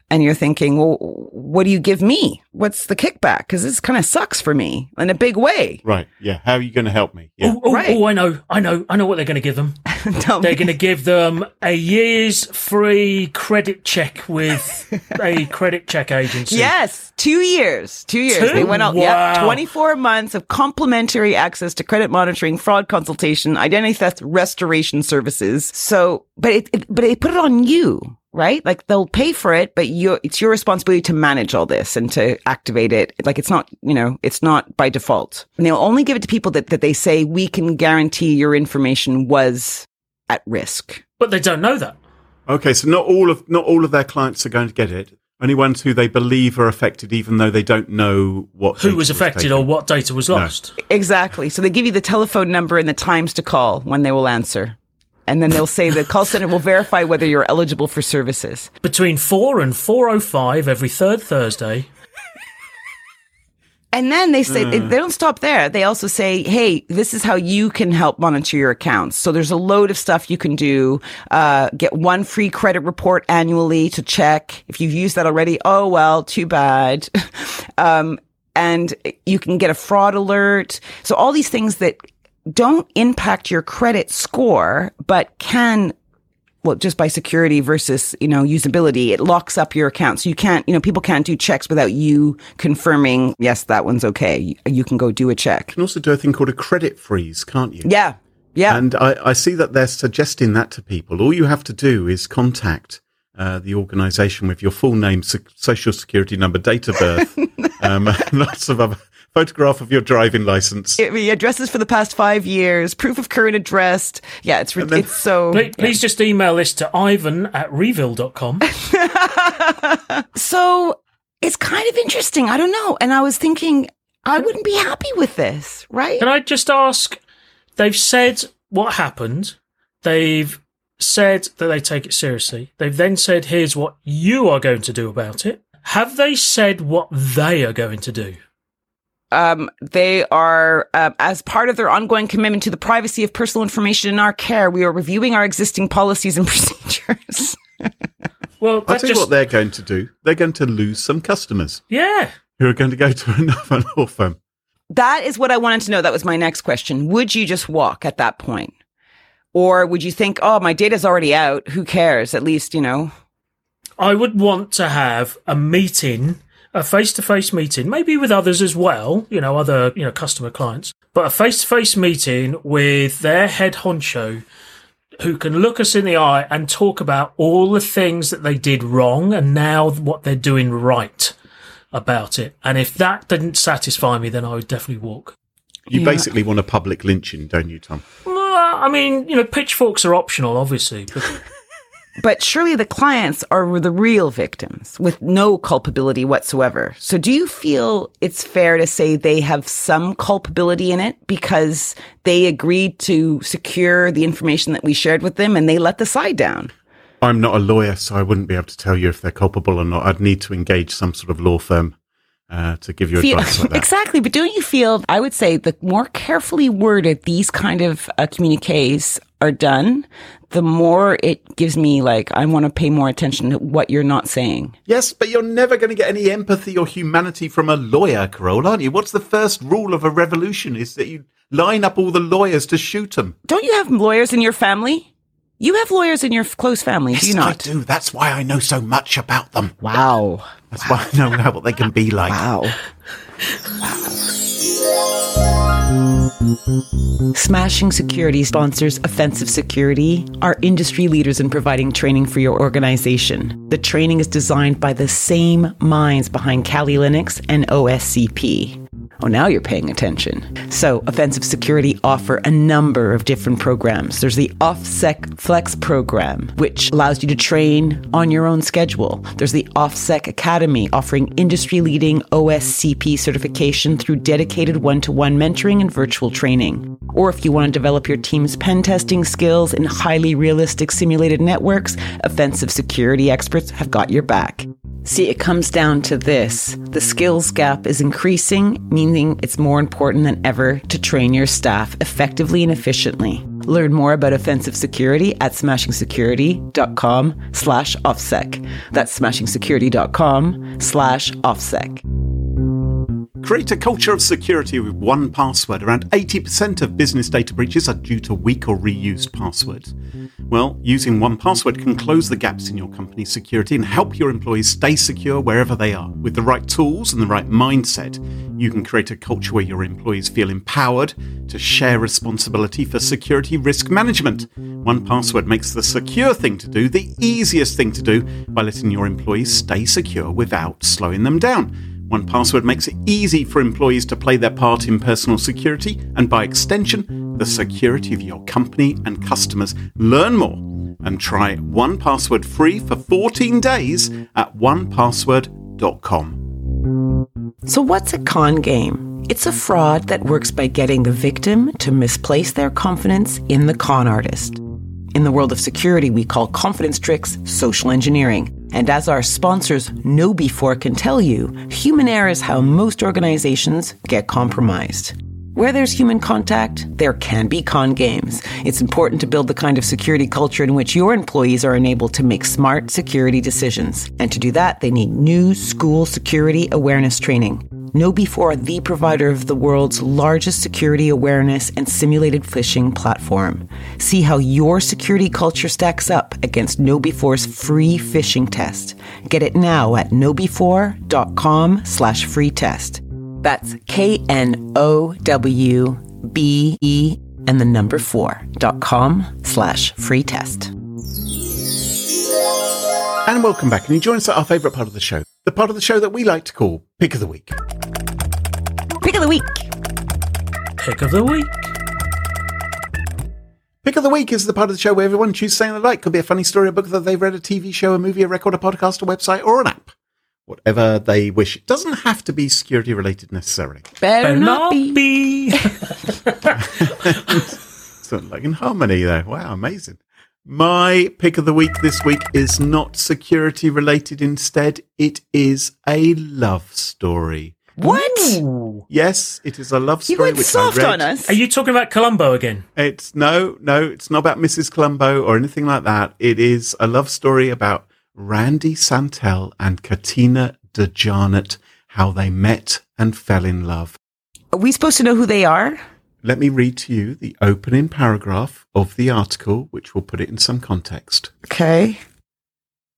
and you're thinking, well, what do you give me? What's the kickback? Because this kind of sucks for me in a big way. Right. Yeah. How are you going to help me? Yeah. I know what they're going to give them. They're going to give them a year's free credit check with a credit check agency. Yes. 2 years. 2 years. They went out. Wow. Yep, 24 months of complimentary access to credit monitoring, fraud consultation, identity theft restoration services. So, but they put it on you. Right? Like they'll pay for it, but it's your responsibility to manage all this and to activate it. Like it's not, it's not by default. And they'll only give it to people that they say, we can guarantee your information was at risk. But they don't know that. Okay. So not all of their clients are going to get it. Only ones who they believe are affected, even though they don't know who was affected or what data was lost. No. Exactly. So they give you the telephone number and the times to call when they will answer. And then they'll say the call center will verify whether you're eligible for services. Between 4 and 4:05 every third Thursday. And then they say, they don't stop there. They also say, hey, this is how you can help monitor your accounts. So there's a load of stuff you can do. Get one free credit report annually to check. If you've used that already, oh, well, too bad. And you can get a fraud alert. So all these things that don't impact your credit score, but can, well, just by security versus, usability, it locks up your account. So you can't, people can't do checks without you confirming, yes, that one's okay. You can go do a check. You can also do a thing called a credit freeze, can't you? Yeah. Yeah. And I see that they're suggesting that to people. All you have to do is contact the organization with your full name, social security number, date of birth, lots of other. Photograph of your driving license. Addresses for the past 5 years, proof of current address. Yeah, it's so... Please just email this to ivan@revil.com. So it's kind of interesting. I don't know. And I was thinking, I wouldn't be happy with this, right? Can I just ask, they've said what happened. They've said that they take it seriously. They've then said, here's what you are going to do about it. Have they said what they are going to do? They are, as part of their ongoing commitment to the privacy of personal information in our care, we are reviewing our existing policies and procedures. Well, I'll tell you what they're going to do. They're going to lose some customers. Yeah. Who are going to go to another law firm. That is what I wanted to know. That was my next question. Would you just walk at that point? Or would you think, oh, my data's already out. Who cares? At least, I would want to have a meeting, a face-to-face meeting, maybe with others as well, other, customer clients, but a face-to-face meeting with their head honcho who can look us in the eye and talk about all the things that they did wrong and now what they're doing right about it. And if that didn't satisfy me, then I would definitely walk. You basically want a public lynching, don't you, Tom? Well, pitchforks are optional, obviously, but... But surely the clients are the real victims with no culpability whatsoever. So do you feel it's fair to say they have some culpability in it because they agreed to secure the information that we shared with them and they let the side down? I'm not a lawyer, so I wouldn't be able to tell you if they're culpable or not. I'd need to engage some sort of law firm to give you advice like that. Exactly. But don't you feel, I would say, the more carefully worded these kind of communiques are done, the more it gives me, I want to pay more attention to what you're not saying. Yes, but you're never going to get any empathy or humanity from a lawyer, Carole, aren't you? What's the first rule of a revolution is that you line up all the lawyers to shoot them. Don't you have lawyers in your family? You have lawyers in your close family, yes, do you not? Yes, I do. That's why I know so much about them. Wow. That's why I know what they can be like. Wow. Smashing Security sponsors Offensive Security, our industry leaders in providing training for your organization. The training is designed by the same minds behind Kali Linux and OSCP. Oh, now you're paying attention. So Offensive Security offer a number of different programs. There's the OffSec Flex program, which allows you to train on your own schedule. There's the OffSec Academy, offering industry-leading OSCP certification through dedicated one-to-one mentoring and virtual training. Or if you want to develop your team's pen testing skills in highly realistic simulated networks, Offensive Security experts have got your back. See, it comes down to this. The skills gap is increasing, meaning it's more important than ever to train your staff effectively and efficiently. Learn more about offensive security at smashingsecurity.com/offsec. That's smashingsecurity.com/offsec. Create a culture of security with 1Password. Around 80% of business data breaches are due to weak or reused passwords. Well, using 1Password can close the gaps in your company's security and help your employees stay secure wherever they are. With the right tools and the right mindset, you can create a culture where your employees feel empowered to share responsibility for security risk management. 1Password makes the secure thing to do the easiest thing to do by letting your employees stay secure without slowing them down. 1Password makes it easy for employees to play their part in personal security and, by extension, the security of your company and customers. Learn more and try 1Password free for 14 days at 1Password.com. So what's a con game? It's a fraud that works by getting the victim to misplace their confidence in the con artist. In the world of security, we call confidence tricks social engineering. And as our sponsors KnowBe4 can tell you, human error is how most organizations get compromised. Where there's human contact, there can be con games. It's important to build the kind of security culture in which your employees are enabled to make smart security decisions. And to do that, they need new school security awareness training. KnowBe4, the provider of the world's largest security awareness and simulated phishing platform. See how your security culture stacks up against KnowBe4's free phishing test. Get it now at knowbe4.com/free test. That's KNOWBE and the number 4.com/free test. And welcome back. And you join us at our favourite part of the show. The part of the show that we like to call Pick of the Week. Pick of the Week. Pick of the Week. Pick of the Week is the part of the show where everyone chooses something they like. Could be a funny story, a book that they've read, a TV show, a movie, a record, a podcast, a website, or an app. Whatever they wish. It doesn't have to be security related necessarily. Better not be. Sound like in harmony there. Wow, amazing. My pick of the week this week is not security related. Instead, it is a love story. What? Ooh. Yes, it is a love story. You went soft on us. Are you talking about Columbo again? It's not about Mrs. Columbo or anything like that. It is a love story about Randy Santel and Katina DeJarnett, how they met and fell in love. Are we supposed to know who they are? Let me read to you the opening paragraph of the article, which will put it in some context. Okay.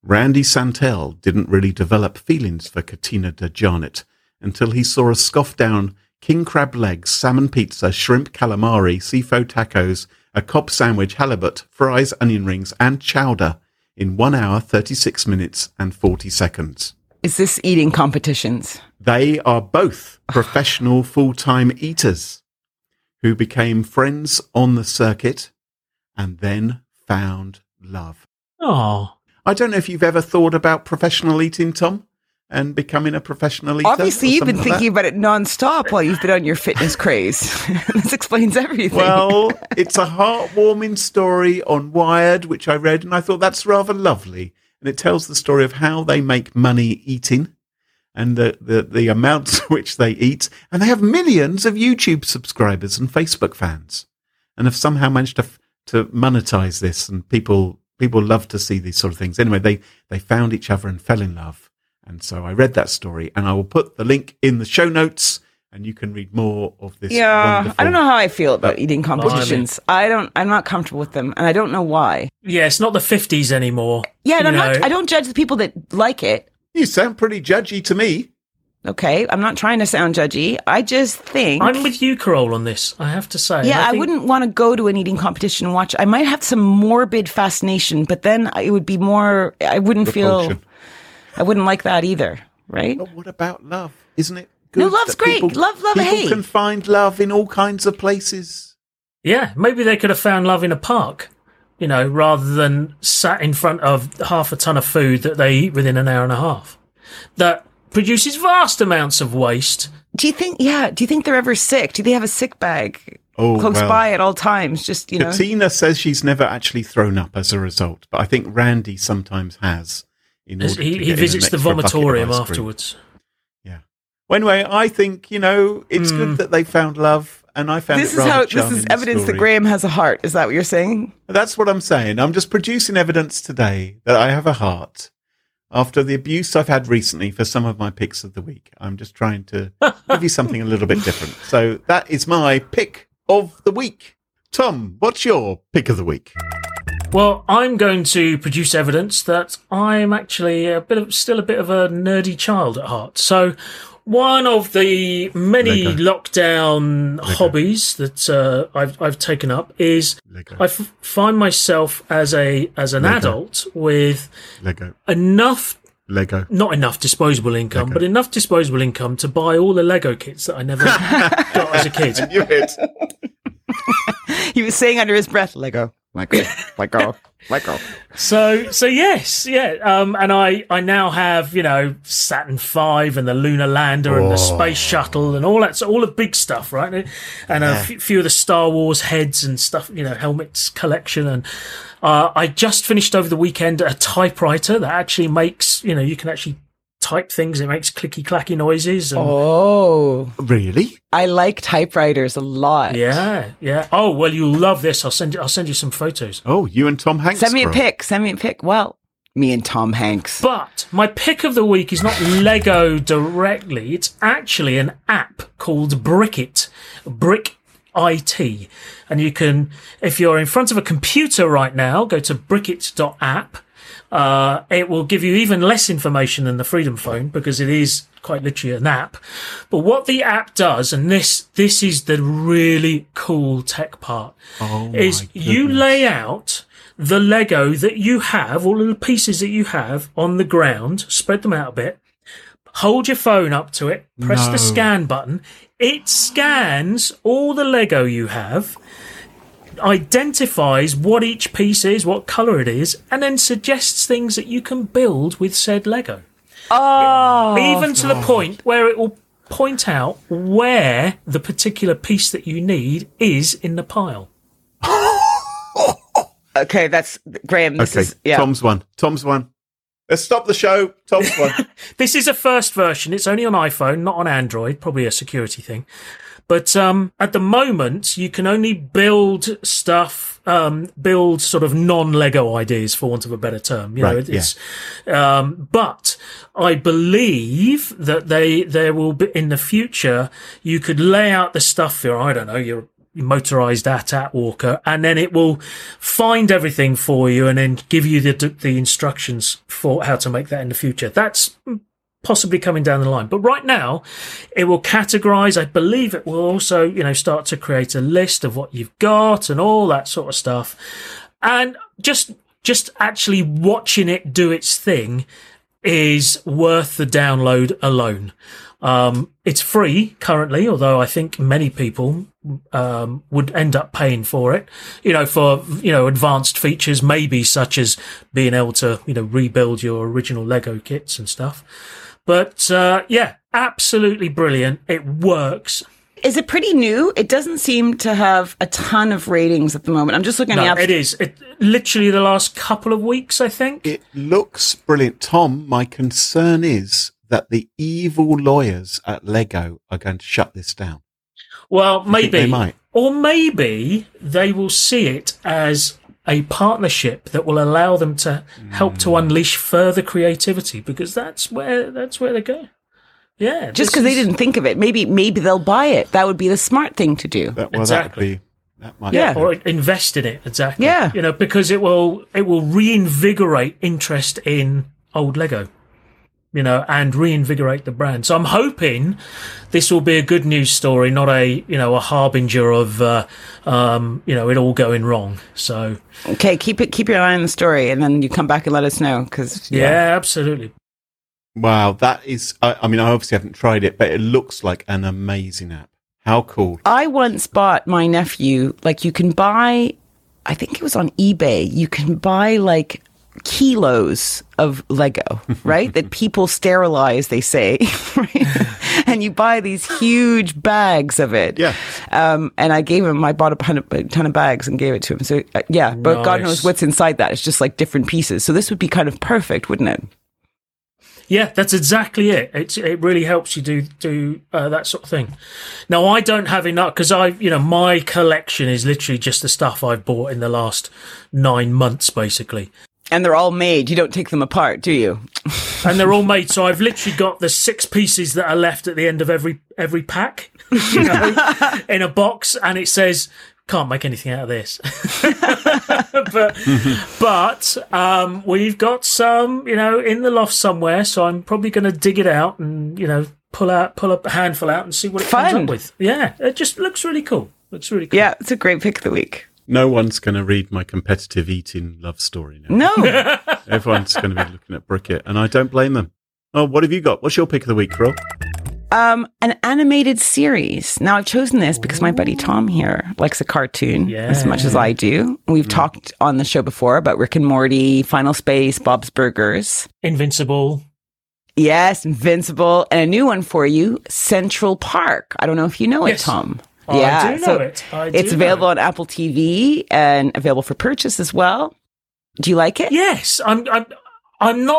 Randy Santel didn't really develop feelings for Katina DeJarnett until he saw her scoff down king crab legs, salmon pizza, shrimp calamari, seafood tacos, a cob sandwich, halibut, fries, onion rings, and chowder in 1 hour, 36 minutes, and 40 seconds. Is this eating competitions? They are both professional full-time eaters who became friends on the circuit and then found love. Oh. I don't know if you've ever thought about professional eating, Tom, and becoming a professional eater. Obviously, you've been thinking about it nonstop while you've been on your fitness craze. This explains everything. Well, it's a heartwarming story on Wired, which I read, and I thought that's rather lovely. And it tells the story of how they make money eating and the amounts which they eat. And they have millions of YouTube subscribers and Facebook fans and have somehow managed to monetize this. And people love to see these sort of things. Anyway, they found each other and fell in love. And so I read that story, and I will put the link in the show notes, and you can read more of this. Yeah, I don't know how I feel about eating competitions. I'm not comfortable with them, and I don't know why. Yeah, it's not the 50s anymore. Yeah, and I don't judge the people that like it. You sound pretty judgy to me. Okay, I'm not trying to sound judgy. I just think I'm with you, Carole, on this. I have to say, yeah, I wouldn't want to go to an eating competition and watch. I might have some morbid fascination, but then it would be more. I wouldn't repulsion. I wouldn't like that either, right? But what about love? Isn't it good? No, love's great. People can find love in all kinds of places. Yeah, maybe they could have found love in a park, rather than sat in front of half a ton of food that they eat within an hour and a half. That produces vast amounts of waste. Do you think they're ever sick? Do they have a sick bag by at all times? Just. Katina says she's never actually thrown up as a result, but I think Randy sometimes has. He visits the vomitorium afterwards. Yeah. Well, anyway, I think, it's good that they found love and I found this is evidence that Graham has a heart. Is that what you're saying? That's what I'm saying. I'm just producing evidence today that I have a heart. After the abuse I've had recently for some of my picks of the week, I'm just trying to give you something a little bit different. So that is my pick of the week. Tom, what's your pick of the week? Well, I'm going to produce evidence that I'm actually still a bit of a nerdy child at heart. So one of the many lockdown hobbies that I've taken up is Lego. I find myself as an Lego. Adult with Lego. Not enough disposable income, Lego. But enough disposable income to buy all the Lego kits that I never got as a kid. I knew it. He was saying under his breath, Lego. Lego. So yes. And I now have, Saturn V and the Lunar Lander and the Space Shuttle and all that, so all the big stuff, right? And a few of the Star Wars heads and stuff, helmets collection. And I just finished over the weekend a typewriter that actually makes, you can actually type things. It makes clicky clacky noises. And really? I like typewriters a lot. Yeah. Oh well, you'll love this. I'll send you some photos. Oh, you and Tom Hanks. Send me a pic. Well, me and Tom Hanks. But my pick of the week is not Lego directly. It's actually an app called Brickit. Brickit, and you can, if you're in front of a computer right now, go to brickit.app. It will give you even less information than the Freedom Phone because it is quite literally an app. But what the app does, and this is the really cool tech part, is you lay out the Lego that you have, all of the pieces that you have on the ground, spread them out a bit, hold your phone up to it, press the scan button. It scans all the Lego you have, identifies what each piece is, what colour it is, and then suggests things that you can build with said Lego. Even to the point where it will point out where the particular piece that you need is in the pile. Okay, that's Graham. This is Tom's one. Let's stop the show. Tom's one. This is a first version. It's only on iPhone, not on Android. Probably a security thing. But at the moment, you can only build stuff, build sort of non-Lego ideas, for want of a better term. But I believe that there will be in the future. You could lay out the stuff for your motorized AT-AT walker, and then it will find everything for you, and then give you the instructions for how to make that in the future. That's possibly coming down the line, but right now it will categorize. I believe it will also, start to create a list of what you've got and all that sort of stuff. And just actually watching it do its thing is worth the download alone. It's free currently, although I think many people would end up paying for it, for advanced features, maybe such as being able to, rebuild your original Lego kits and stuff. But absolutely brilliant. It works. Is it pretty new? It doesn't seem to have a ton of ratings at the moment. I'm just looking at the app. No, it is. Literally the last couple of weeks, I think. It looks brilliant. Tom, my concern is that the evil lawyers at Lego are going to shut this down. Well, maybe. They might. Or maybe they will see it as a partnership that will allow them to help to unleash further creativity, because that's where they go. Yeah. Just because they didn't think of it. Maybe they'll buy it. That would be the smart thing to do. That might be. Or invest in it. Exactly. Yeah. Because it will reinvigorate interest in old Lego, and reinvigorate the brand. So I'm hoping this will be a good news story, not a harbinger of, it all going wrong. So. Okay. Keep your eye on the story, and then you come back and let us know. Yeah, absolutely. Wow, that is, I obviously haven't tried it, but it looks like an amazing app. How cool. I once bought my nephew, you can buy, I think it was on eBay, you can buy kilos of Lego, right? That people sterilize, they say, right? And you buy these huge bags of it. Yeah. And I bought a ton of bags and gave it to him. So but nice. God knows what's inside that. It's just different pieces. So this would be kind of perfect, wouldn't it? Yeah, that's exactly it. It really helps you do that sort of thing. Now, I don't have enough because my collection is literally just the stuff I've bought in the last 9 months, basically. And they're all made. You don't take them apart, do you? And they're all made. So I've literally got the 6 pieces that are left at the end of every pack, in a box, and it says, "Can't make anything out of this." but we've got some, in the loft somewhere. So I'm probably going to dig it out and pull a handful out and see what it comes up with. Yeah, it just looks really cool. Yeah, it's a great pick of the week. No one's going to read my competitive eating love story now. No. Everyone's going to be looking at Brickit, and I don't blame them. Oh, what have you got? What's your pick of the week, Rob? An animated series. Now, I've chosen this because my buddy Tom here likes a cartoon as much as I do. We've talked on the show before about Rick and Morty, Final Space, Bob's Burgers. Invincible. Yes, Invincible. And a new one for you, Central Park. I don't know if you know it, Tom. Oh, yeah, I do know it. It's available on Apple TV and available for purchase as well. Do you like it? Yes, I'm not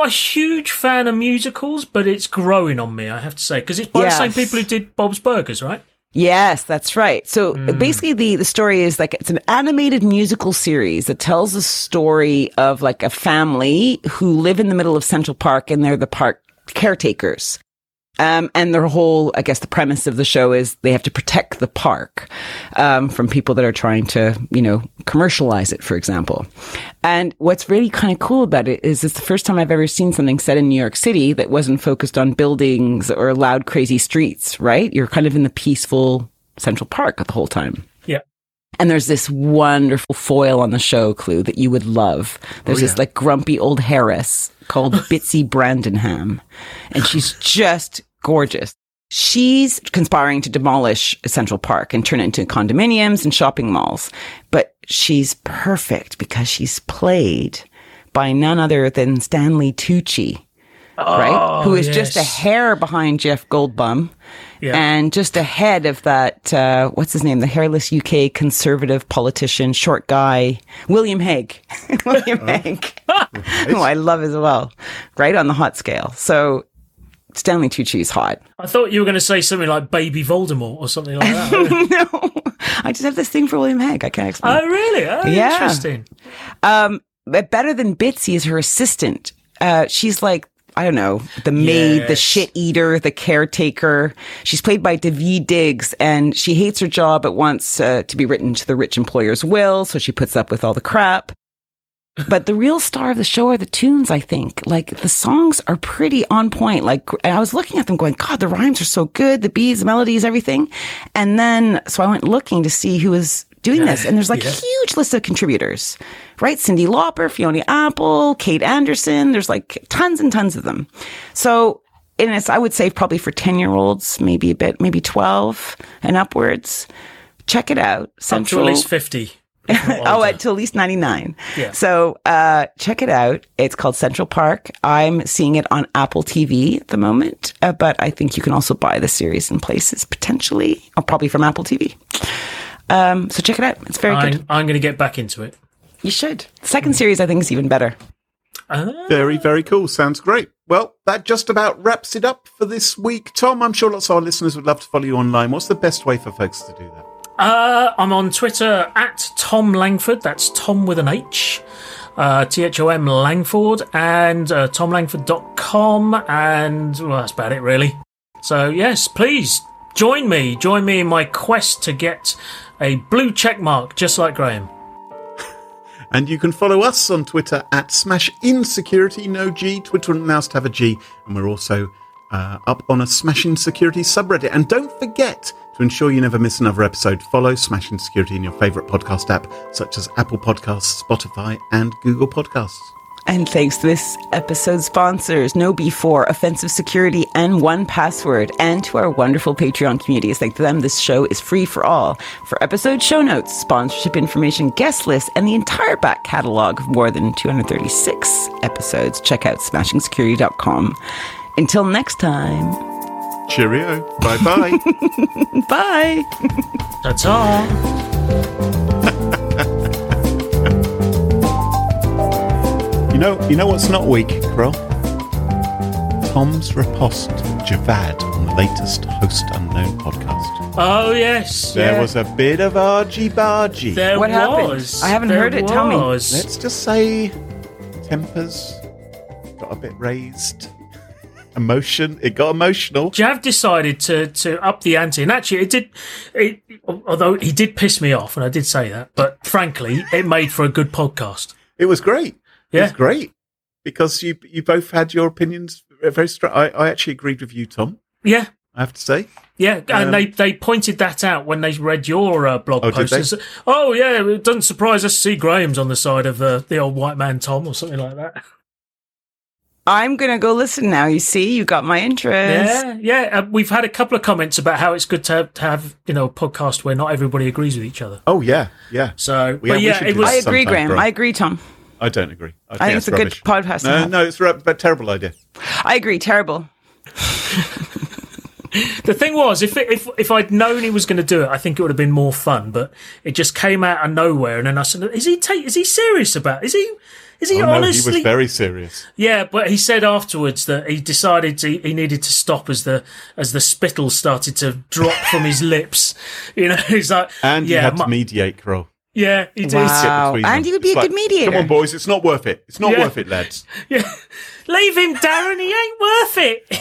a huge fan of musicals, but it's growing on me, I have to say, because it's by the same people who did Bob's Burgers, right? Yes, that's right. So basically the story is like it's an animated musical series that tells the story of like a family who live in the middle of Central Park and they're the park caretakers. And their whole, I guess, the premise of the show is they have to protect the park from people that are trying to, commercialize it, for example. And what's really kind of cool about it is it's the first time I've ever seen something set in New York City that wasn't focused on buildings or loud, crazy streets, right? You're kind of in the peaceful Central Park the whole time. And there's this wonderful foil on the show, Clue, that you would love. There's this like grumpy old Harris called Bitsy Brandenham. And she's just gorgeous. She's conspiring to demolish Central Park and turn it into condominiums and shopping malls. But she's perfect because she's played by none other than Stanley Tucci. Right? Who is just a hair behind Jeff Goldblum and just ahead of that, what's his name? The hairless UK conservative politician, short guy, William Hague. Who I love as well. Right on the hot scale. So Stanley Tucci is hot. I thought you were going to say something like Baby Voldemort or something like that. No, I just have this thing for William Hague. I can't explain. Oh, really? Oh, interesting. But better than Bitsy is her assistant. She's like, I don't know, the maid, the shit eater, the caretaker. She's played by Daveed Diggs, and she hates her job but wants to be written to the rich employer's will, so she puts up with all the crap. But the real star of the show are the tunes, I think. Like, the songs are pretty on point. Like, and I was looking at them going, God, the rhymes are so good, the beats, the melodies, everything. And then, so I went looking to see who was doing this, and there's like a huge list of contributors, right? Cyndi Lauper, Fiona Apple, Kate Anderson. There's like tons and tons of them. So, and it's, I would say probably for 10-year-olds, maybe a bit, maybe 12 and upwards. Check it out. Central. Up to at least 50. To at least 99. Yeah. So check it out. It's called Central Park. I'm seeing it on Apple TV at the moment, but I think you can also buy the series in places potentially, or probably from Apple TV. So check it out. It's very good. I'm going to get back into it. You should. The second series, I think, is even better. Very, very cool. Sounds great. Well, that just about wraps it up for this week. Tom, I'm sure lots of our listeners would love to follow you online. What's the best way for folks to do that? I'm on Twitter at Tom Langford. That's Tom with an H. T-H-O-M Langford. And tomlangford.com. And that's about it, really. So, yes, please join me. Join me in my quest to get a blue check mark, just like Graham. And you can follow us on Twitter at SmashInSecurity, no G. Twitter and mouse to have a G. And we're also up on a Smashing Security subreddit. And don't forget to ensure you never miss another episode. Follow Smashing Security in your favourite podcast app, such as Apple Podcasts, Spotify, and Google Podcasts. And thanks to this episode's sponsors, KnowBe4, Offensive Security, and 1Password, and to our wonderful Patreon communities. Thanks to them, this show is free for all. For episode show notes, sponsorship information, guest lists, and the entire back catalogue of more than 236 episodes, check out smashingsecurity.com. Until next time. Cheerio. Bye-bye. Bye. That's all. No, you know what's not weak, Carl? Tom's riposte of Javad on the latest Host Unknown podcast. Oh, yes. There was a bit of argy-bargy. What happened? I haven't heard it. Tell me. Let's just say tempers got a bit raised. It got emotional. Jav decided to up the ante, and actually it did. Although he did piss me off, and I did say that, but frankly, it made for a good podcast. It was great. Yeah. It was great because you both had your opinions very strong. I actually agreed with you, Tom. Yeah, I have to say. Yeah, and they pointed that out when they read your blog post. Did they? Oh, yeah, it doesn't surprise us to see Graham's on the side of the old white man Tom or something like that. I'm going to go listen now. You see, you got my interest. Yeah. We've had a couple of comments about how it's good to have, a podcast where not everybody agrees with each other. Oh, yeah. So, I agree, Graham. Bro. I agree, Tom. I don't agree. I think it's a rubbish. Good podcast. No, it's a terrible idea. I agree. Terrible. The thing was, if I'd known he was going to do it, I think it would have been more fun. But it just came out of nowhere, and then I said, "Is he serious about? Is he? Is he honestly?" No, he was very serious. Yeah, but he said afterwards that he decided he needed to stop as the spittle started to drop from his lips. He's like, and he had to mediate, Crow. Yeah, he did. Wow. And he would be a good mediator. Come on, boys, it's not worth it. It's not worth it, lads. Yeah, leave him, Darren. He ain't worth it.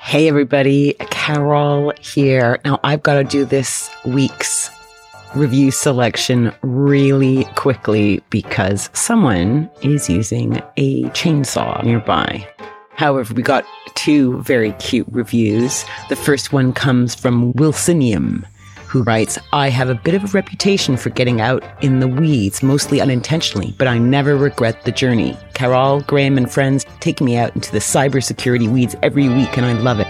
Hey everybody, Carol here. Now I've got to do this week's review selection really quickly because someone is using a chainsaw nearby. However, we got two very cute reviews. The first one comes from Wilsonium, who writes, I have a bit of a reputation for getting out in the weeds, mostly unintentionally, but I never regret the journey. Carol, Graham, and friends take me out into the cybersecurity weeds every week, and I love it.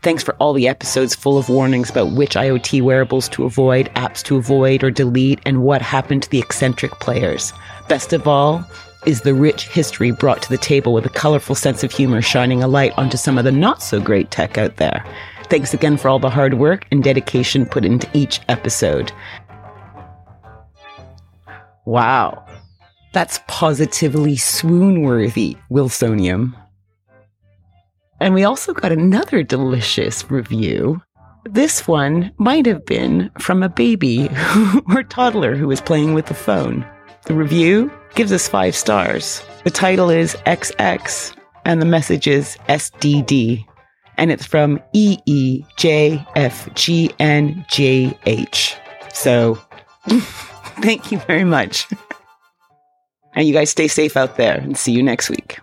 Thanks for all the episodes full of warnings about which IoT wearables to avoid, apps to avoid or delete, and what happened to the eccentric players. Best of all is the rich history brought to the table with a colorful sense of humor shining a light onto some of the not-so-great tech out there. Thanks again for all the hard work and dedication put into each episode. Wow. That's positively swoon-worthy, Wilsonium. And we also got another delicious review. This one might have been from a baby or toddler who was playing with the phone. The review gives us 5 stars. The title is XX and the message is SDD. And it's from EEJFGNJH. So, thank you very much. And you guys stay safe out there and see you next week.